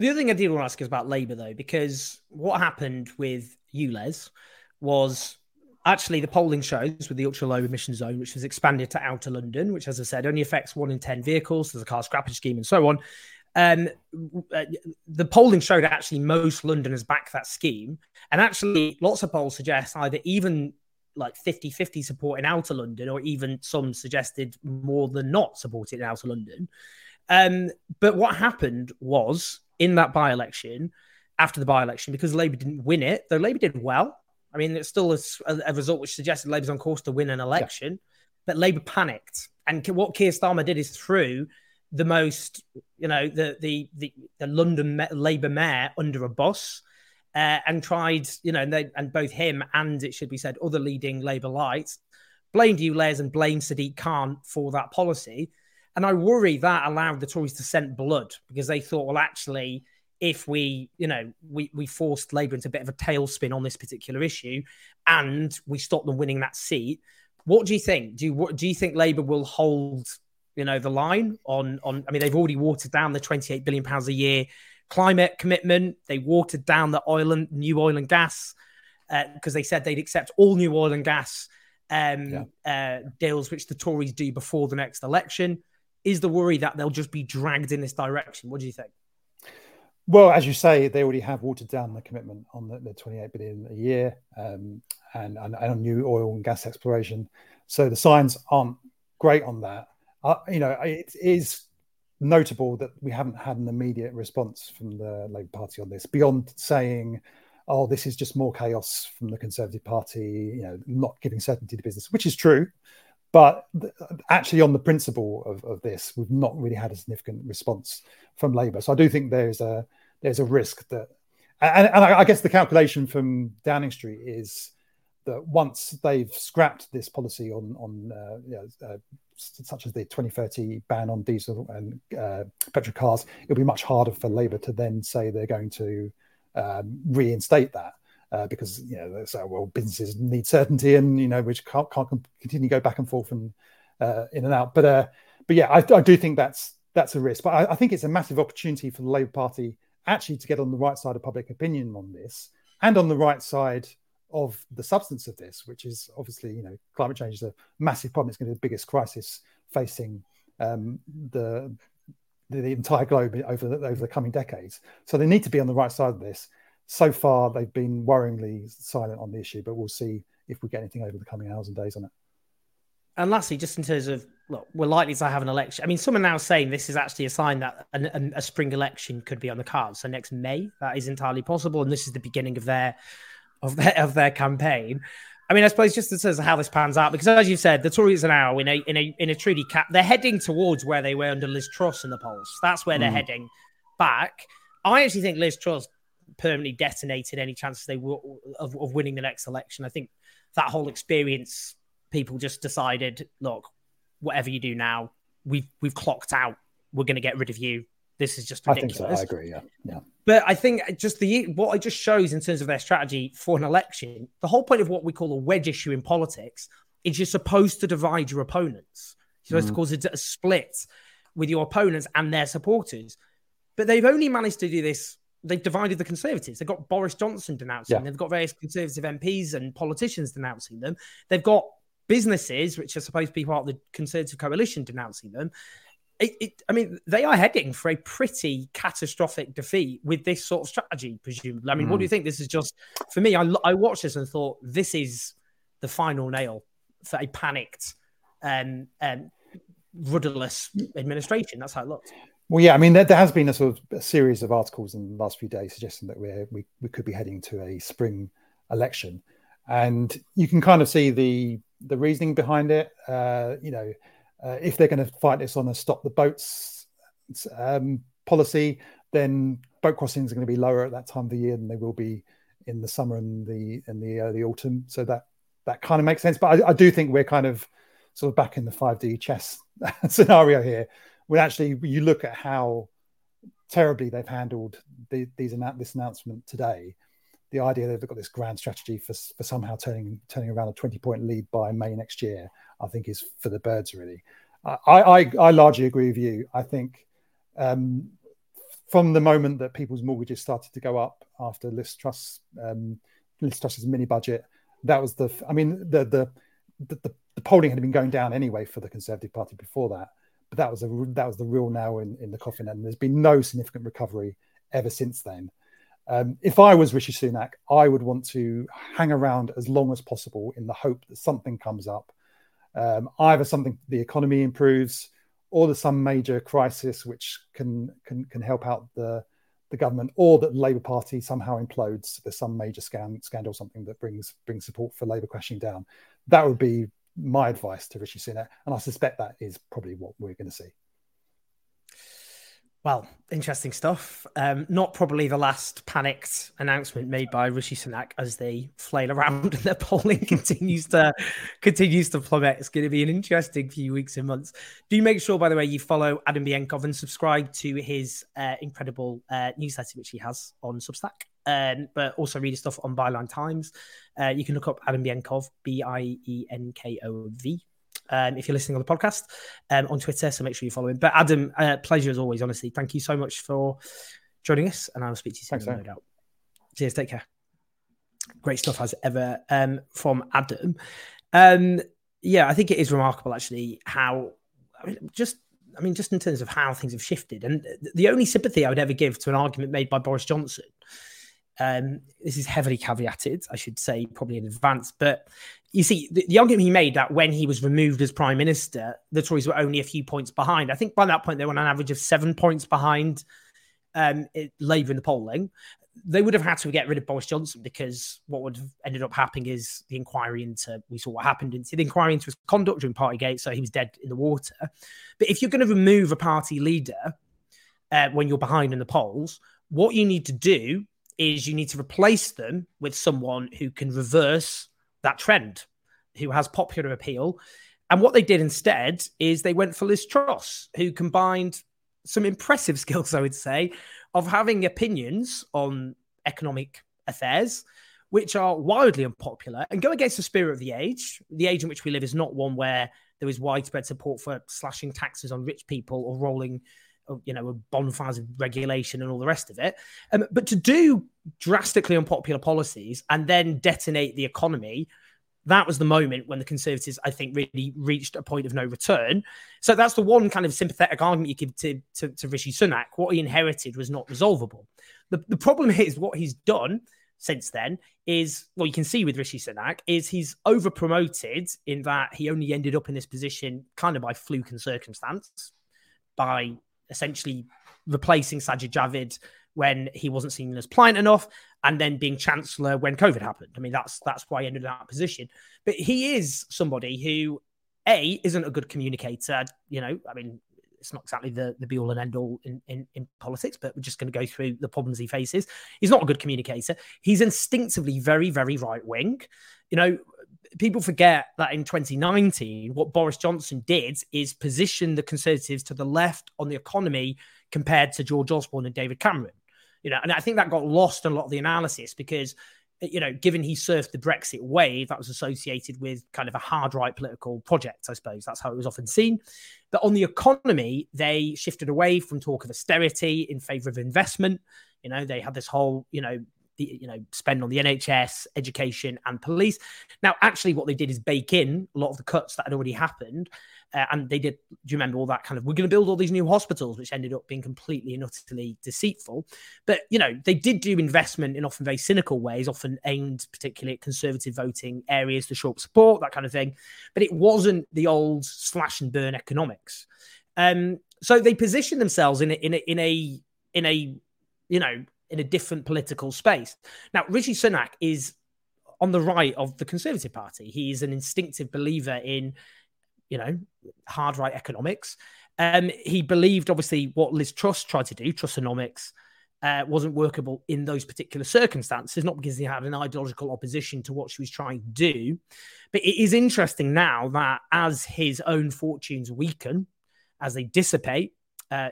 The other thing I did want to ask is about Labour, though, because what happened with you, Les, was actually the polling shows with the ultra-low emission zone, which was expanded to outer London, which, as I said, only affects 1 in 10 vehicles. There's a car scrappage scheme and so on. The polling showed actually most Londoners back that scheme. And actually, lots of polls suggest either even like 50-50 support in outer London, or even some suggested more than not support it in outer London. But what happened was, in that by-election, after the by-election, because Labour didn't win it, though Labour did well. I mean, it's still a result which suggested Labour's on course to win an election, but Labour panicked. And what Keir Starmer did is threw the most, you know, the London Labour mayor under a bus, and tried, you know, and both him and, it should be said, other leading Labour lights blamed you, Les, and blamed Sadiq Khan for that policy. And I worry that allowed the Tories to scent blood, because they thought, well, actually, if we forced Labour into a bit of a tailspin on this particular issue and we stopped them winning that seat, what do you think? Do you think Labour will hold, you know, the line on? I mean, they've already watered down the £28 billion a year climate commitment. They watered down the new oil and gas because they said they'd accept all new oil and gas deals, which the Tories do before the next election. Is the worry that they'll just be dragged in this direction? What do you think? Well, as you say, they already have watered down the commitment on the 28 billion a year and on new oil and gas exploration. So the signs aren't great on that. You know, it is notable that we haven't had an immediate response from the Labour Party on this, beyond saying, oh, this is just more chaos from the Conservative Party, you know, not giving certainty to business, which is true. But actually, on the principle of this, we've not really had a significant response from Labour. So I do think there's a risk that, and I guess the calculation from Downing Street is that once they've scrapped this policy on such as the 2030 ban on diesel and petrol cars, it'll be much harder for Labour to then say they're going to reinstate that. Because, you know, they say, well, businesses need certainty, and, you know, which can't continue to go back and forth and in and out. But yeah, I do think that's a risk. But I think it's a massive opportunity for the Labour Party actually to get on the right side of public opinion on this, and on the right side of the substance of this, which is obviously, you know, climate change is a massive problem. It's going to be the biggest crisis facing the entire globe over the coming decades. So they need to be on the right side of this. So far, they've been worryingly silent on the issue, but we'll see if we get anything over the coming hours and days on it. And lastly, just in terms of, look, we're likely to have an election. I mean, some are now saying this is actually a sign that a spring election could be on the cards. So next May, that is entirely possible. And this is the beginning of their campaign. I mean, I suppose just in terms of how this pans out, because as you said, the Tories are now in a truly cap. They're heading towards where they were under Liz Truss in the polls. That's where they're heading back. I actually think Liz Truss permanently detonated any chances they were of winning the next election. I think that whole experience, people just decided, look, whatever you do now, we've clocked out. We're going to get rid of you. This is just ridiculous. I think so. I agree. Yeah. But I think just what it just shows in terms of their strategy for an election, the whole point of what we call a wedge issue in politics is you're supposed to divide your opponents. You're supposed to cause a split with your opponents and their supporters. But they've only managed to do this. They've divided the Conservatives. They've got Boris Johnson denouncing them. They've got various Conservative MPs and politicians denouncing them. They've got businesses, which are supposed to be part of the Conservative coalition, denouncing them. They are heading for a pretty catastrophic defeat with this sort of strategy, presumably. I mean, what do you think? This is just, for me, I watched this and thought, this is the final nail for a panicked, rudderless administration. That's how it looked. Well, yeah, I mean, there has been a sort of a series of articles in the last few days suggesting that we could be heading to a spring election. And you can kind of see the reasoning behind it. If they're going to fight this on a stop the boats policy, then boat crossings are going to be lower at that time of the year than they will be in the summer and the early autumn. So that kind of makes sense. But I do think we're kind of sort of back in the 5D chess scenario here, when actually you look at how terribly they've handled this announcement today. The idea that they've got this grand strategy for somehow turning around a 20-point lead by May next year, I think, is for the birds, really. I largely agree with you. I think from the moment that people's mortgages started to go up after Liz Truss's mini budget, that was the polling had been going down anyway for the Conservative Party before that, but that was the real nail in the coffin, and there's been no significant recovery ever since then. If I was Rishi Sunak, I would want to hang around as long as possible in the hope that something comes up. Either something, the economy improves, or there's some major crisis which can help out the government, or that the Labour Party somehow implodes. There's some major scandal, something that brings support for Labour crashing down. That would be my advice to Rishi Sunak, and I suspect that is probably what we're going to see. Well, interesting stuff. Not probably the last panicked announcement made by Rishi Sunak as they flail around and their polling continues to plummet. It's going to be an interesting few weeks and months. Do make sure, by the way, you follow Adam Bienkov and subscribe to his incredible newsletter, which he has on Substack. But also read his stuff on Byline Times. You can look up Adam Bienkov, Bienkov. If you're listening on the podcast, on Twitter, so make sure you follow him. But Adam, pleasure as always, honestly. Thank you so much for joining us, and I will speak to you soon. Thanks, no doubt. Cheers, take care. Great stuff as ever from Adam. I think it is remarkable, actually, how just in terms of how things have shifted. And the only sympathy I would ever give to an argument made by Boris Johnson, this is heavily caveated, I should say, probably in advance, but you see, the argument he made that when he was removed as Prime Minister, the Tories were only a few points behind. I think by that point, they were on an average of 7 points behind Labour in the polling. They would have had to get rid of Boris Johnson, because what would have ended up happening is the inquiry into his conduct during Partygate, so he was dead in the water. But if you're going to remove a party leader when you're behind in the polls, what you need to do is you need to replace them with someone who can reverse that trend, who has popular appeal. And what they did instead is they went for Liz Truss, who combined some impressive skills, I would say, of having opinions on economic affairs, which are wildly unpopular and go against the spirit of the age. The age in which we live is not one where there is widespread support for slashing taxes on rich people or rolling bonfires of regulation and all the rest of it. But to do drastically unpopular policies and then detonate the economy, that was the moment when the Conservatives, I think, really reached a point of no return. So that's the one kind of sympathetic argument you give to Rishi Sunak. What he inherited was not resolvable. The problem is what he's done since then is, well, you can see with Rishi Sunak, is he's over-promoted in that he only ended up in this position kind of by fluke and circumstance, by essentially replacing Sajid Javid when he wasn't seen as pliant enough, and then being Chancellor when COVID happened. I mean, that's why he ended up in that position. But he is somebody who, A, isn't a good communicator. You know, I mean, it's not exactly the be all and end all in politics, but we're just going to go through the problems he faces. He's not a good communicator. He's instinctively very, very right wing. You know, people forget that in 2019, what Boris Johnson did is position the Conservatives to the left on the economy compared to George Osborne and David Cameron. You know, and I think that got lost in a lot of the analysis because, you know, given he surfed the Brexit wave, that was associated with kind of a hard right political project, I suppose. That's how it was often seen. But on the economy, they shifted away from talk of austerity in favour of investment. You know, they had this whole, spend on the NHS, education and police. Now, actually, what they did is bake in a lot of the cuts that had already happened. And they did, do you remember all that kind of, we're going to build all these new hospitals, which ended up being completely and utterly deceitful. But, you know, they did do investment in often very cynical ways, often aimed particularly at conservative voting areas to shore up support, that kind of thing. But it wasn't the old slash and burn economics. So they positioned themselves in a different political space. Now, Rishi Sunak is on the right of the Conservative Party. He is an instinctive believer in, you know, hard right economics. He believed, obviously, what Liz Truss tried to do, Trussonomics, wasn't workable in those particular circumstances, not because he had an ideological opposition to what she was trying to do. But it is interesting now that as his own fortunes weaken, as they dissipate,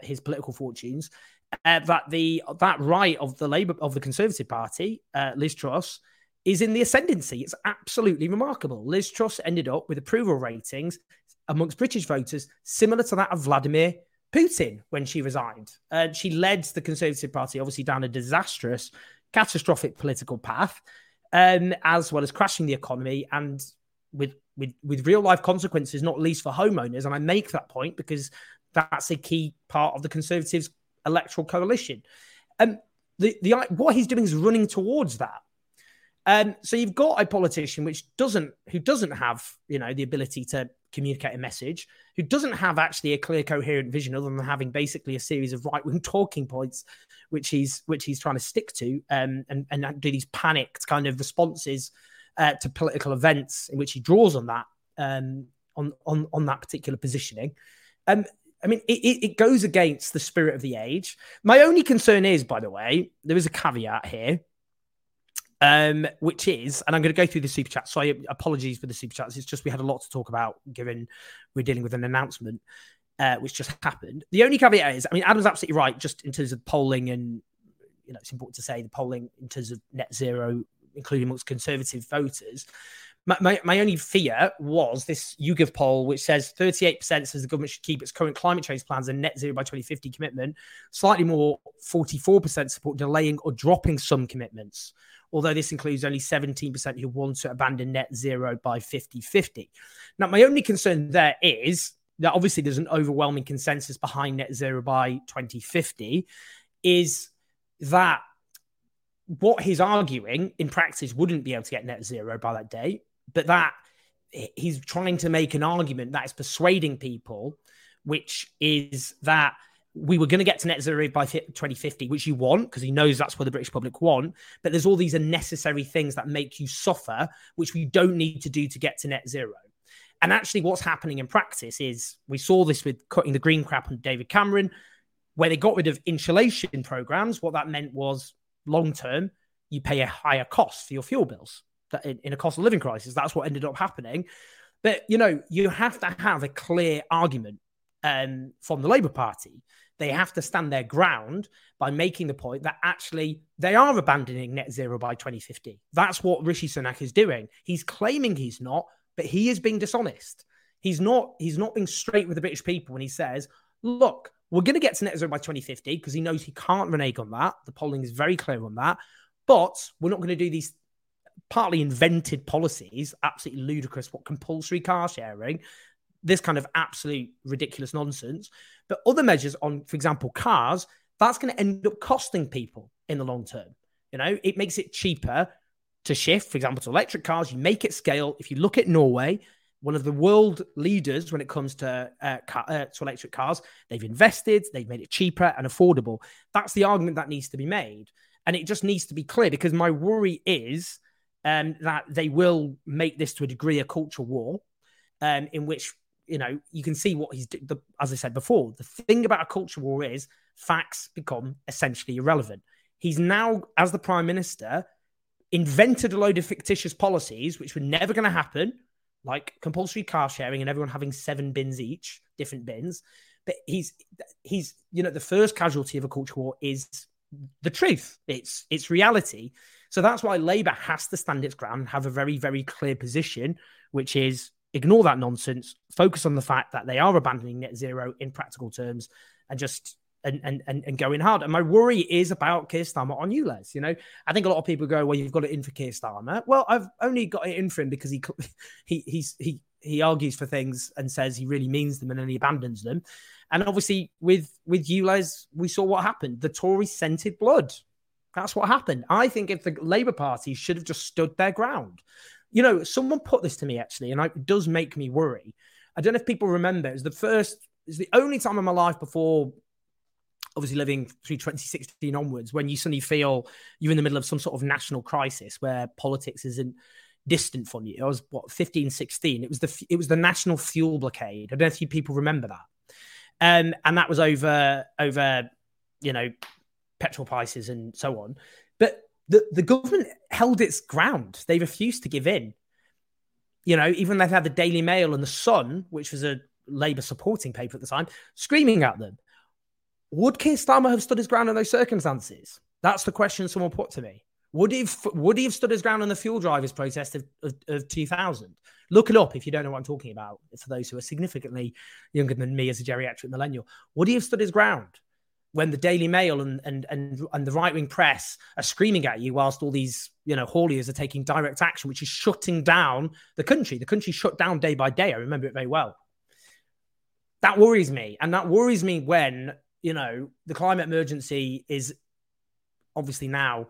his political fortunes, that right of the Conservative Party, Liz Truss, is in the ascendancy. It's absolutely remarkable. Liz Truss ended up with approval ratings amongst British voters similar to that of Vladimir Putin when she resigned. She led the Conservative Party, obviously, down a disastrous, catastrophic political path, as well as crashing the economy and with real life consequences, not least for homeowners. And I make that point because that's a key part of the Conservatives' electoral coalition. What he's doing is running towards that. So you've got a politician who doesn't have, you know, the ability to communicate a message, who doesn't have actually a clear, coherent vision other than having basically a series of right-wing talking points, which he's trying to stick to, and do these panicked kind of responses to political events in which he draws on that on that particular positioning. I mean, it goes against the spirit of the age. My only concern is, by the way, there is a caveat here, which is, and I'm going to go through the super chat. Sorry, apologies for the super chats. It's just we had a lot to talk about given we're dealing with an announcement which just happened. The only caveat is, I mean, Adam's absolutely right, just in terms of polling, and, you know, it's important to say the polling in terms of net zero, including amongst Conservative voters. My only fear was this YouGov poll, which says 38% says the government should keep its current climate change plans and net zero by 2050 commitment. Slightly more, 44% support delaying or dropping some commitments, although this includes only 17% who want to abandon net zero by 50-50. Now, my only concern there is that obviously there's an overwhelming consensus behind net zero by 2050, is that what he's arguing in practice wouldn't be able to get net zero by that date, but that he's trying to make an argument that is persuading people, which is that we were going to get to net zero by 2050, which you want, because he knows that's what the British public want. But there's all these unnecessary things that make you suffer, which we don't need to do to get to net zero. And actually what's happening in practice is we saw this with cutting the green crap on David Cameron, where they got rid of insulation programs. What that meant was long-term, you pay a higher cost for your fuel bills in a cost of living crisis. That's what ended up happening. But, you know, you have to have a clear argument from the Labour Party. They have to stand their ground by making the point that actually they are abandoning net zero by 2050. That's what Rishi Sunak is doing. He's claiming he's not, but he is being dishonest. He's not being straight with the British people when he says, look, we're going to get to net zero by 2050 because he knows he can't renege on that. The polling is very clear on that. But we're not going to do these partly invented policies, absolutely ludicrous, what compulsory car sharing, this kind of absolute ridiculous nonsense. But other measures on, for example, cars, that's going to end up costing people in the long term. You know, it makes it cheaper to shift, for example, to electric cars. You make it scale. If you look at Norway, one of the world leaders when it comes to electric cars, they've invested, they've made it cheaper and affordable. That's the argument that needs to be made. And it just needs to be clear, because my worry is that they will make this to a degree a culture war, in which, you know, you can see what he's doing. As I said before, the thing about a culture war is facts become essentially irrelevant. He's now, as the Prime Minister, invented a load of fictitious policies which were never going to happen, like compulsory car sharing and everyone having 7 bins each, different bins. But he's, you know, the first casualty of a culture war is the truth. It's reality. So that's why Labour has to stand its ground and have a very, very clear position, which is ignore that nonsense, focus on the fact that they are abandoning net zero in practical terms and just and going hard. And my worry is about Keir Starmer on you, Les. You know, I think a lot of people go, well, you've got it in for Keir Starmer. Well, I've only got it in for him because he argues for things and says he really means them and then he abandons them. And obviously with you, Les, we saw what happened. The Tories scented blood. That's what happened. I think if the Labour Party should have just stood their ground. You know, someone put this to me, actually, and it does make me worry. I don't know if people remember. It was the only time in my life before, obviously living through 2016 onwards, when you suddenly feel you're in the middle of some sort of national crisis where politics isn't distant from you. I was, 15, 16. It was the national fuel blockade. I don't know if you people remember that. And that was over, you know, petrol prices and so on. But the government held its ground. They refused to give in. You know, even they've had the Daily Mail and the Sun, which was a Labour supporting paper at the time, screaming at them. Would Keir Starmer have stood his ground in those circumstances? That's the question someone put to me. Would he have stood his ground on the fuel drivers protest of 2000? Look it up if you don't know what I'm talking about, for those who are significantly younger than me as a geriatric millennial. Would he have stood his ground when the Daily Mail and the right-wing press are screaming at you whilst all these, you know, hauliers are taking direct action, which is shutting down the country? The country shut down day by day. I remember it very well. That worries me. And that worries me when, you know, the climate emergency is obviously now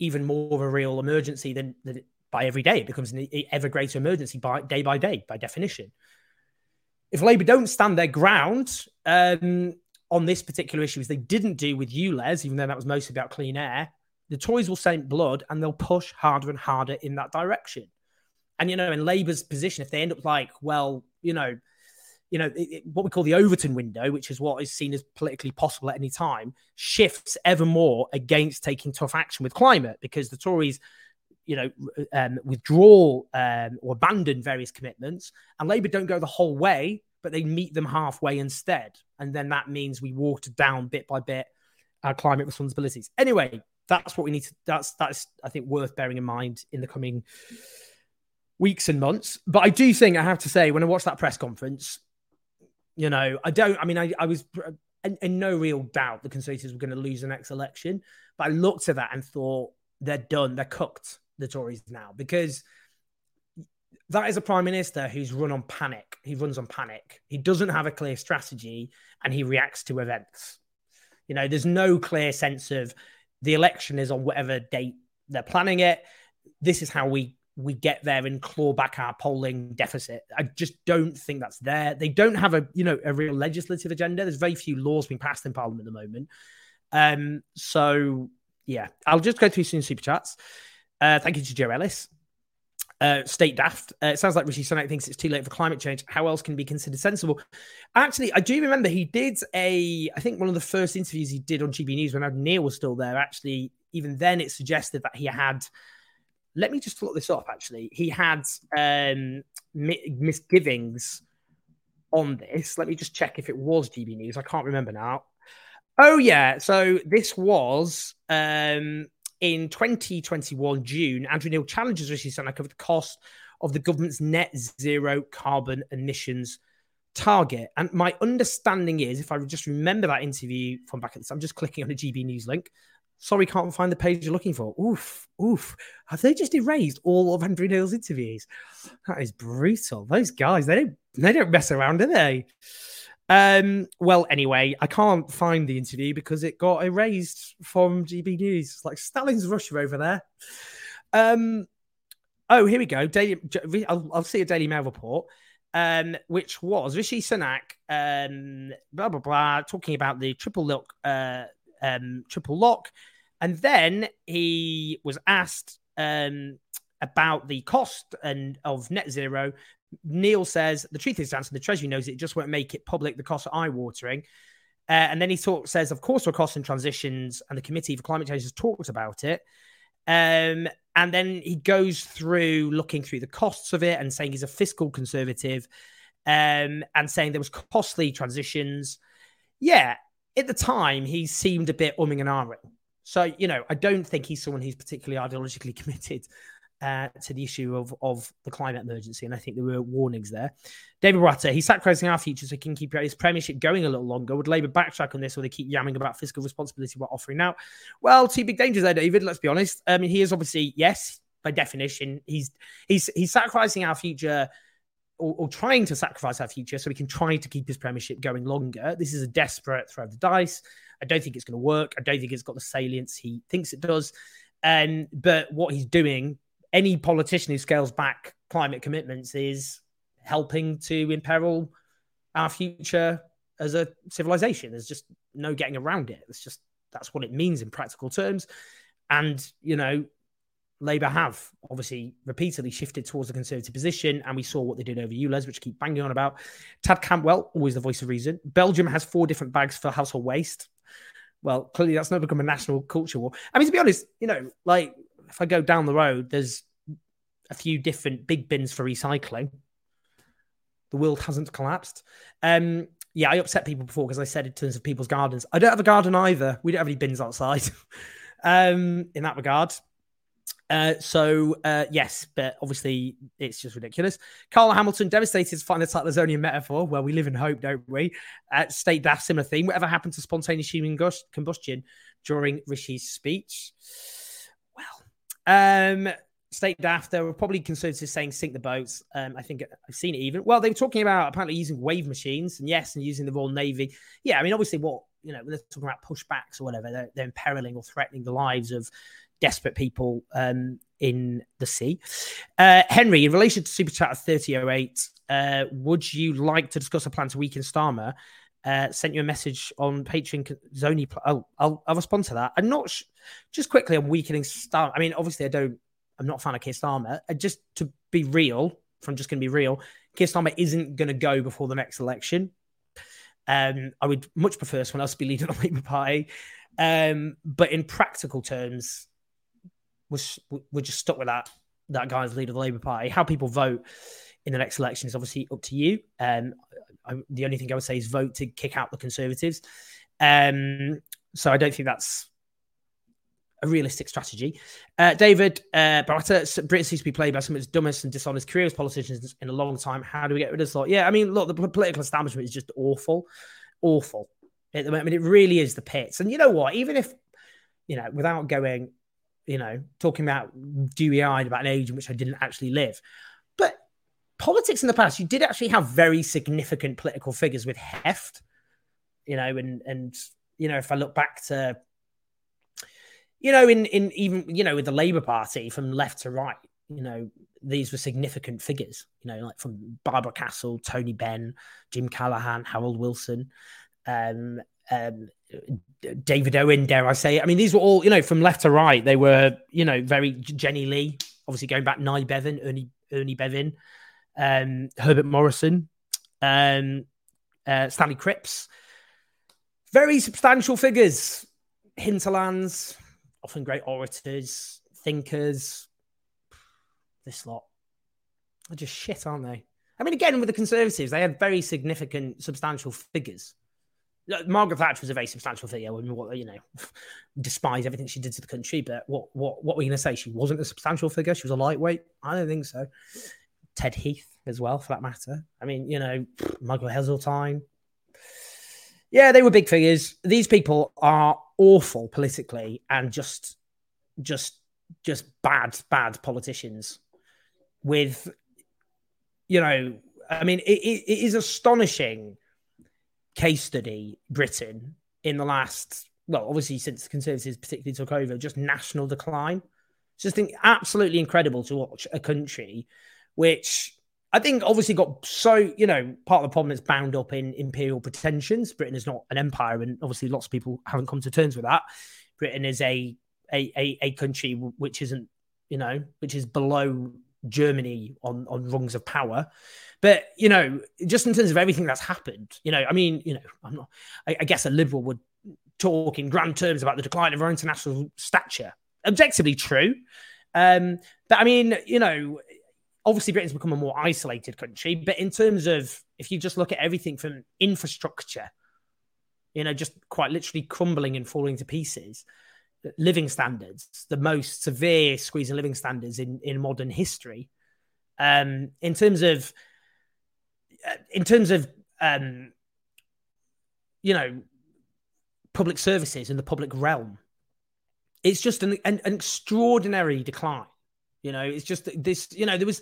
even more of a real emergency than by every day. It becomes an ever greater emergency by day, by definition. If Labour don't stand their ground on this particular issue, as they didn't do with you, Les, even though that was mostly about clean air, the Tories will scent blood and they'll push harder and harder in that direction. And, you know, in Labour's position, if they end up like, well, you know, what we call the Overton window, which is what is seen as politically possible at any time, shifts ever more against taking tough action with climate, because the Tories, you know, withdraw or abandon various commitments, and Labour don't go the whole way, but they meet them halfway instead. And then that means we water down bit by bit our climate responsibilities. Anyway, that's what we need to, that's I think worth bearing in mind in the coming weeks and months. But I do think, I have to say, when I watched that press conference, you know, I was in no real doubt the Conservatives were going to lose the next election. But I looked at that and thought, they're done. They're cooked, the Tories now, because that is a Prime Minister who's run on panic. He runs on panic. He doesn't have a clear strategy and he reacts to events. You know, there's no clear sense of the election is on whatever date they're planning it. This is how we get there and claw back our polling deficit. I just don't think that's there. They don't have a real legislative agenda. There's very few laws being passed in Parliament at the moment. So, yeah, I'll just go through some super chats. Thank you to Joe Ellis. State daft. It sounds like Rishi Sunak thinks it's too late for climate change. How else can it be considered sensible? Actually, I do remember he did I think one of the first interviews he did on GB News when Neil was still there, actually, even then it suggested that he had... Let me just look this up, actually. He had misgivings on this. Let me just check if it was GB News. I can't remember now. Oh, yeah. So this was in 2021, June. Andrew Neil challenges Rishi Sunak over the cost of the government's net zero carbon emissions target. And my understanding is, if I just remember that interview from back at this, I'm just clicking on a GB News link. Sorry, can't find the page you're looking for. Oof. Have they just erased all of Andrew Neil's interviews? That is brutal. Those guys, they don't mess around, do they? Well, anyway, I can't find the interview because it got erased from GB News. It's like Stalin's Russia over there. Oh, here we go. I'll see a Daily Mail report, which was Rishi Sunak, blah, blah, blah, talking about the triple lock. And then he was asked about the cost and of net zero. Neil says, the truth is, Danson, the Treasury knows it, just won't make it public. The costs are eye-watering. And then he says, of course, we're costing transitions, and the Committee for Climate Change has talked about it. And then he goes through looking through the costs of it and saying he's a fiscal conservative, and saying there was costly transitions. Yeah, at the time, he seemed a bit umming and ahhing. So, you know, I don't think he's someone who's particularly ideologically committed to the issue of the climate emergency. And I think there were warnings there. David Watter, he's sacrificing our future so he can keep his premiership going a little longer. Would Labour backtrack on this or they keep yamming about fiscal responsibility we're offering now? Well, two big dangers there, David, let's be honest. I mean, he is obviously, yes, by definition, he's sacrificing our future or trying to sacrifice our future so he can try to keep his premiership going longer. This is a desperate throw of the dice. I don't think it's going to work. I don't think it's got the salience he thinks it does. But what he's doing, any politician who scales back climate commitments is helping to imperil our future as a civilization. There's just no getting around it. It's just, that's what it means in practical terms. And, you know, Labour have obviously repeatedly shifted towards the Conservative position, and we saw what they did over ULEZ, which I keep banging on about. Tad Cantwell, always the voice of reason. Belgium has 4 different bags for household waste. Well, clearly that's not become a national culture war. I mean, to be honest, you know, like, if I go down the road, there's a few different big bins for recycling. The world hasn't collapsed. Yeah, I upset people before because I said in terms of people's gardens. I don't have a garden either. We don't have any bins outside in that regard. Yes, but obviously it's just ridiculous. Carla Hamilton, devastated to find the Tlatlazonian metaphor. Well, we live in hope, don't we? State that similar theme. Whatever happened to spontaneous human combustion during Rishi's speech? State daft. There were probably Conservatives saying sink the boats. I think I've seen it even. Well, they were talking about apparently using wave machines and using the Royal Navy. Yeah, I mean, obviously what, you know, when they're talking about pushbacks or whatever, they're imperiling or threatening the lives of desperate people in the sea. Henry, in relation to Super Chat of 3008, would you like to discuss a plan to weaken Starmer? Sent you a message on Patreon Zoni. I'll respond to that. I'm not just quickly on weakening Starmer. I mean, obviously, I'm not a fan of Keir Starmer. Just to be real, if I'm just going to be real, Keir Starmer isn't going to go before the next election. I would much prefer someone else to be leading the Labour Party. But in practical terms, we're just stuck with that guy as leader of the Labour Party. How people vote in the next election is obviously up to you. The only thing I would say is vote to kick out the Conservatives. So I don't think that's a realistic strategy. David Barata, Britain seems to be played by some of its dumbest and dishonest, careerist politicians in a long time. How do we get rid of this lot? Yeah, I mean, look, the political establishment is just awful. I mean, it really is the pits. And you know what? Even if, you know, without going, you know, talking about dewy-eyed about an age in which I didn't actually live, but politics in the past, you did actually have very significant political figures with heft, you know, and you know, if I look back to, you know, in even, you know, with the Labour Party from left to right, you know, these were significant figures, you know, like from Barbara Castle, Tony Benn, Jim Callaghan, Harold Wilson, David Owen, dare I say. I mean, these were all, you know, from left to right, they were, you know, very Jenny Lee, obviously going back, Nye Bevan, Ernie Bevin, Herbert Morrison, Stanley Cripps, very substantial figures, hinterlands, often great orators, thinkers. This lot are just shit, aren't they? I mean, again, with the Conservatives, they had very significant, substantial figures. Margaret Thatcher was a very substantial figure. I mean, what, you know, despise everything she did to the country, but what were you going to say? She wasn't a substantial figure. She was a lightweight. I don't think so. Ted Heath as well, for that matter. I mean, you know, Margaret Heseltine. Yeah, they were big figures. These people are awful politically and just bad politicians. With, you know, I mean, it is astonishing case study Britain in the last, well, obviously since the Conservatives particularly took over, just national decline. It's just absolutely incredible to watch a country which I think obviously got so, you know, part of the problem is bound up in imperial pretensions. Britain is not an empire, and obviously lots of people haven't come to terms with that. Britain is a country which isn't, you know, which is below Germany on rungs of power. But, you know, just in terms of everything that's happened, you know, I mean, you know, I'm not, I guess a Liberal would talk in grand terms about the decline of our international stature. Objectively true. But I mean, you know, obviously Britain's become a more isolated country, but in terms of, if you just look at everything from infrastructure, you know, just quite literally crumbling and falling to pieces, living standards, the most severe squeeze in living standards in modern history. In terms of you know, public services in the public realm, it's just an extraordinary decline. You know, it's just this, you know, there was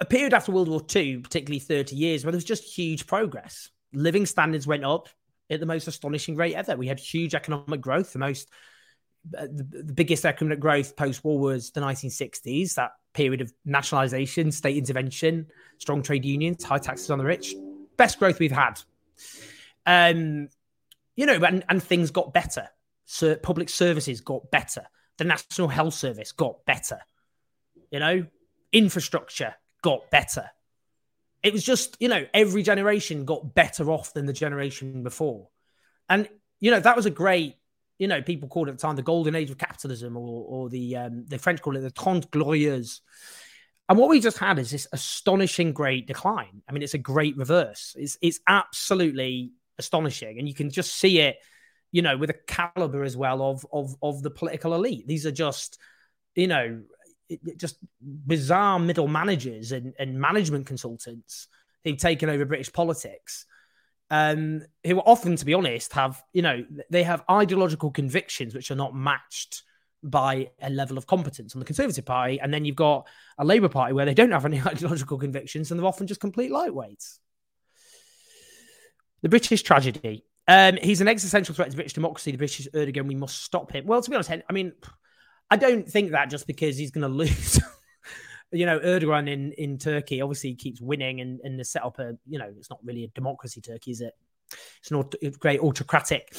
a period after World War II, particularly 30 years, where there was just huge progress. Living standards went up at the most astonishing rate ever. We had huge economic growth, the biggest economic growth post-war was the 1960s, that period of nationalisation, state intervention, strong trade unions, high taxes on the rich. Best growth we've had. You know, and things got better. So public services got better. The National Health Service got better. You know, infrastructure got better. It was just, you know, every generation got better off than the generation before. And, you know, that was a great, you know, people called it at the time the golden age of capitalism, or the French call it the Trente Glorieuses. And what we just had is this astonishing great decline. I mean, it's a great reverse. It's absolutely astonishing. And you can just see it, you know, with a caliber as well of the political elite. These are just, you know, just bizarre middle managers and management consultants who've taken over British politics. Who often, to be honest, have, you know, they have ideological convictions which are not matched by a level of competence on the Conservative Party. And then you've got a Labour Party where they don't have any ideological convictions and they're often just complete lightweights. The British tragedy. He's an existential threat to British democracy. The British Erdogan, we must stop him. Well, to be honest, I mean, I don't think that just because he's going to lose. You know, Erdogan in Turkey obviously keeps winning and they set up a, you know, it's not really a democracy, Turkey, is it? It's a great autocratic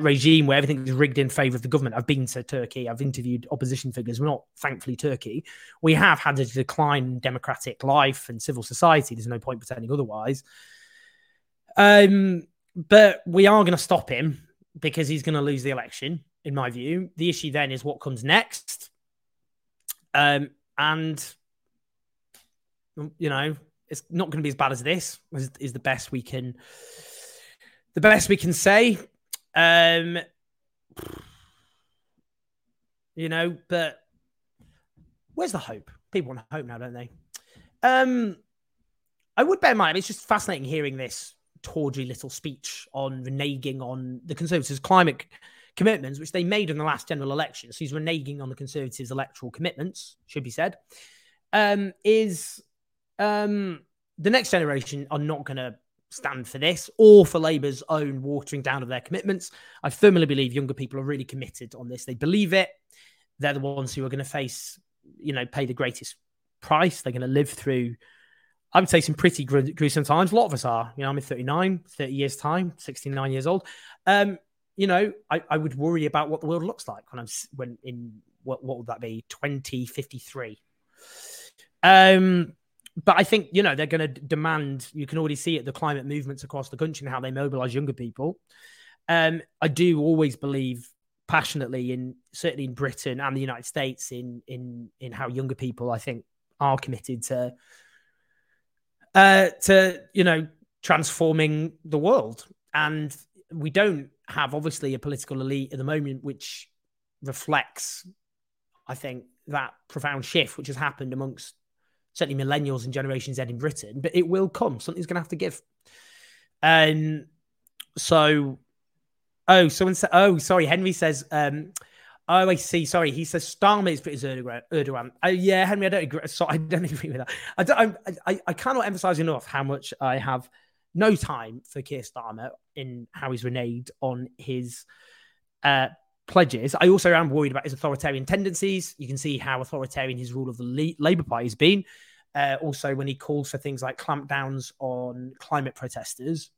regime where everything is rigged in favour of the government. I've been to Turkey. I've interviewed opposition figures. We're not, thankfully, Turkey. We have had a decline in democratic life and civil society. There's no point pretending otherwise. But we are going to stop him because he's going to lose the election, in my view. The issue then is what comes next. And, you know, it's not going to be as bad as this. Is the best we can say. You know, but where's the hope? People want hope now, don't they? I would bear in mind, it's just fascinating hearing this tawdry little speech on reneging on the Conservatives' climate commitments, which they made in the last general election. So he's reneging on the Conservatives' electoral commitments, should be said, the next generation are not going to stand for this or for Labour's own watering down of their commitments. I firmly believe younger people are really committed on this. They believe it. They're the ones who are going to face, you know, pay the greatest price. They're going to live through, I would say, some pretty gruesome times. A lot of us are. You know, I'm in 30 years' time, 69 years old. You know, I would worry about what the world looks like when, what would that be, 2053. But I think, you know, they're going to demand, you can already see it, the climate movements across the country and how they mobilise younger people. I do always believe passionately in, certainly in Britain and the United States, in how younger people, I think, are committed to, you know, transforming the world. And we don't have, obviously, a political elite at the moment which reflects, I think, that profound shift which has happened amongst certainly millennials and Generation Z in Britain. But it will come. Something's going to have to give. Henry says, I see. Sorry, he says Starmer is British Erdogan. Oh, yeah, Henry, I don't agree with that. I cannot emphasize enough how much I have no time for Keir Starmer in how he's reneged on his pledges. I also am worried about his authoritarian tendencies. You can see how authoritarian his rule of the Labour Party has been. Also, when he calls for things like clampdowns on climate protesters,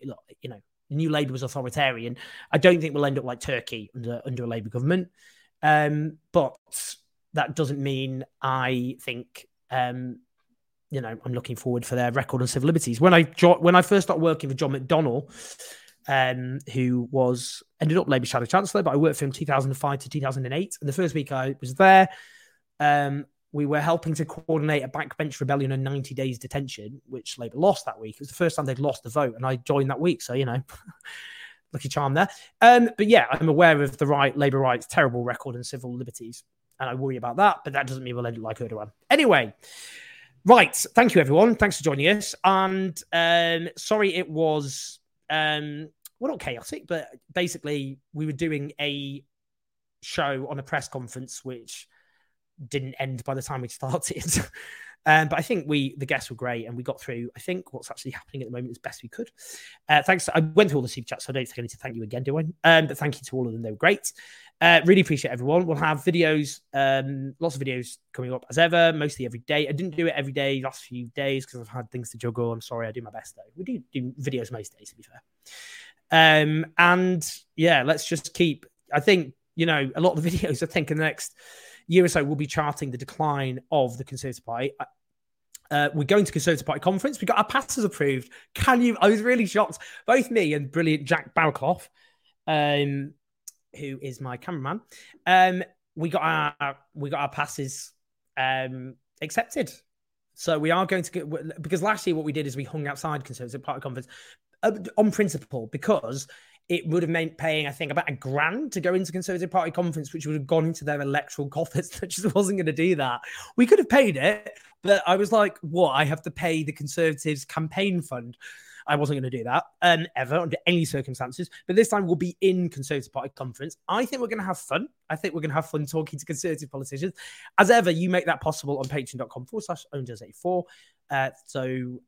you know, New Labour was authoritarian. I don't think we'll end up like Turkey under a Labour government. But that doesn't mean I think, you know, I'm looking forward for their record on civil liberties. When I first started working for John McDonnell, who was ended up Labour Shadow Chancellor, but I worked for him 2005 to 2008. And the first week I was there, we were helping to coordinate a backbench rebellion and 90 days detention, which Labour lost that week. It was the first time they'd lost the vote, and I joined that week. So, you know, lucky charm there. But yeah, I'm aware of the Labour right's terrible record on civil liberties, and I worry about that, but that doesn't mean we'll end it like Erdogan. Anyway, right. Thank you, everyone. Thanks for joining us. And sorry it was, well, not chaotic, but basically we were doing a show on a press conference, which didn't end by the time we started. But I think the guests were great, and we got through, I think, what's actually happening at the moment as best we could. Thanks. I went through all the super chats, so I don't think I need to thank you again, do I? But thank you to all of them. They were great. Really appreciate everyone. We'll have videos, lots of videos coming up as ever, mostly every day. I didn't do it every day last few days because I've had things to juggle. I'm sorry. I do my best, though. We do videos most days, to be fair. And, yeah, let's just keep... I think, you know, a lot of the videos, I think, in the next... year or so, we'll be charting the decline of the Conservative Party. We're going to Conservative Party conference. We got our passes approved. Can you? I was really shocked. Both me and brilliant Jack Barclough, who is my cameraman, we got our passes accepted. So we are going to get, because last year what we did is we hung outside Conservative Party conference on principle, because it would have meant paying, I think, about $1,000 to go into Conservative Party conference, which would have gone into their electoral coffers. I just wasn't going to do that. We could have paid it, but I was like, what? I have to pay the Conservatives campaign fund. I wasn't going to do that ever under any circumstances. But this time we'll be in Conservative Party conference. I think we're going to have fun. I think we're going to have fun talking to Conservative politicians. As ever, you make that possible on patreon.com/ownedus84.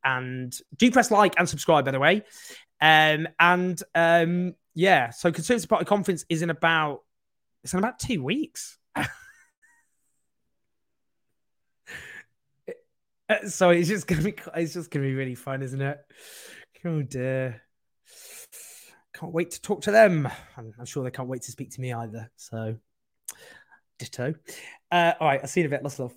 And do press like and subscribe, by the way. Yeah, so Conservative Party conference is in about 2 weeks. So it's just gonna be really fun, isn't it? Oh dear. Can't wait to talk to them. I'm sure they can't wait to speak to me either. So ditto. All right, I'll see you in a bit. Lots of love.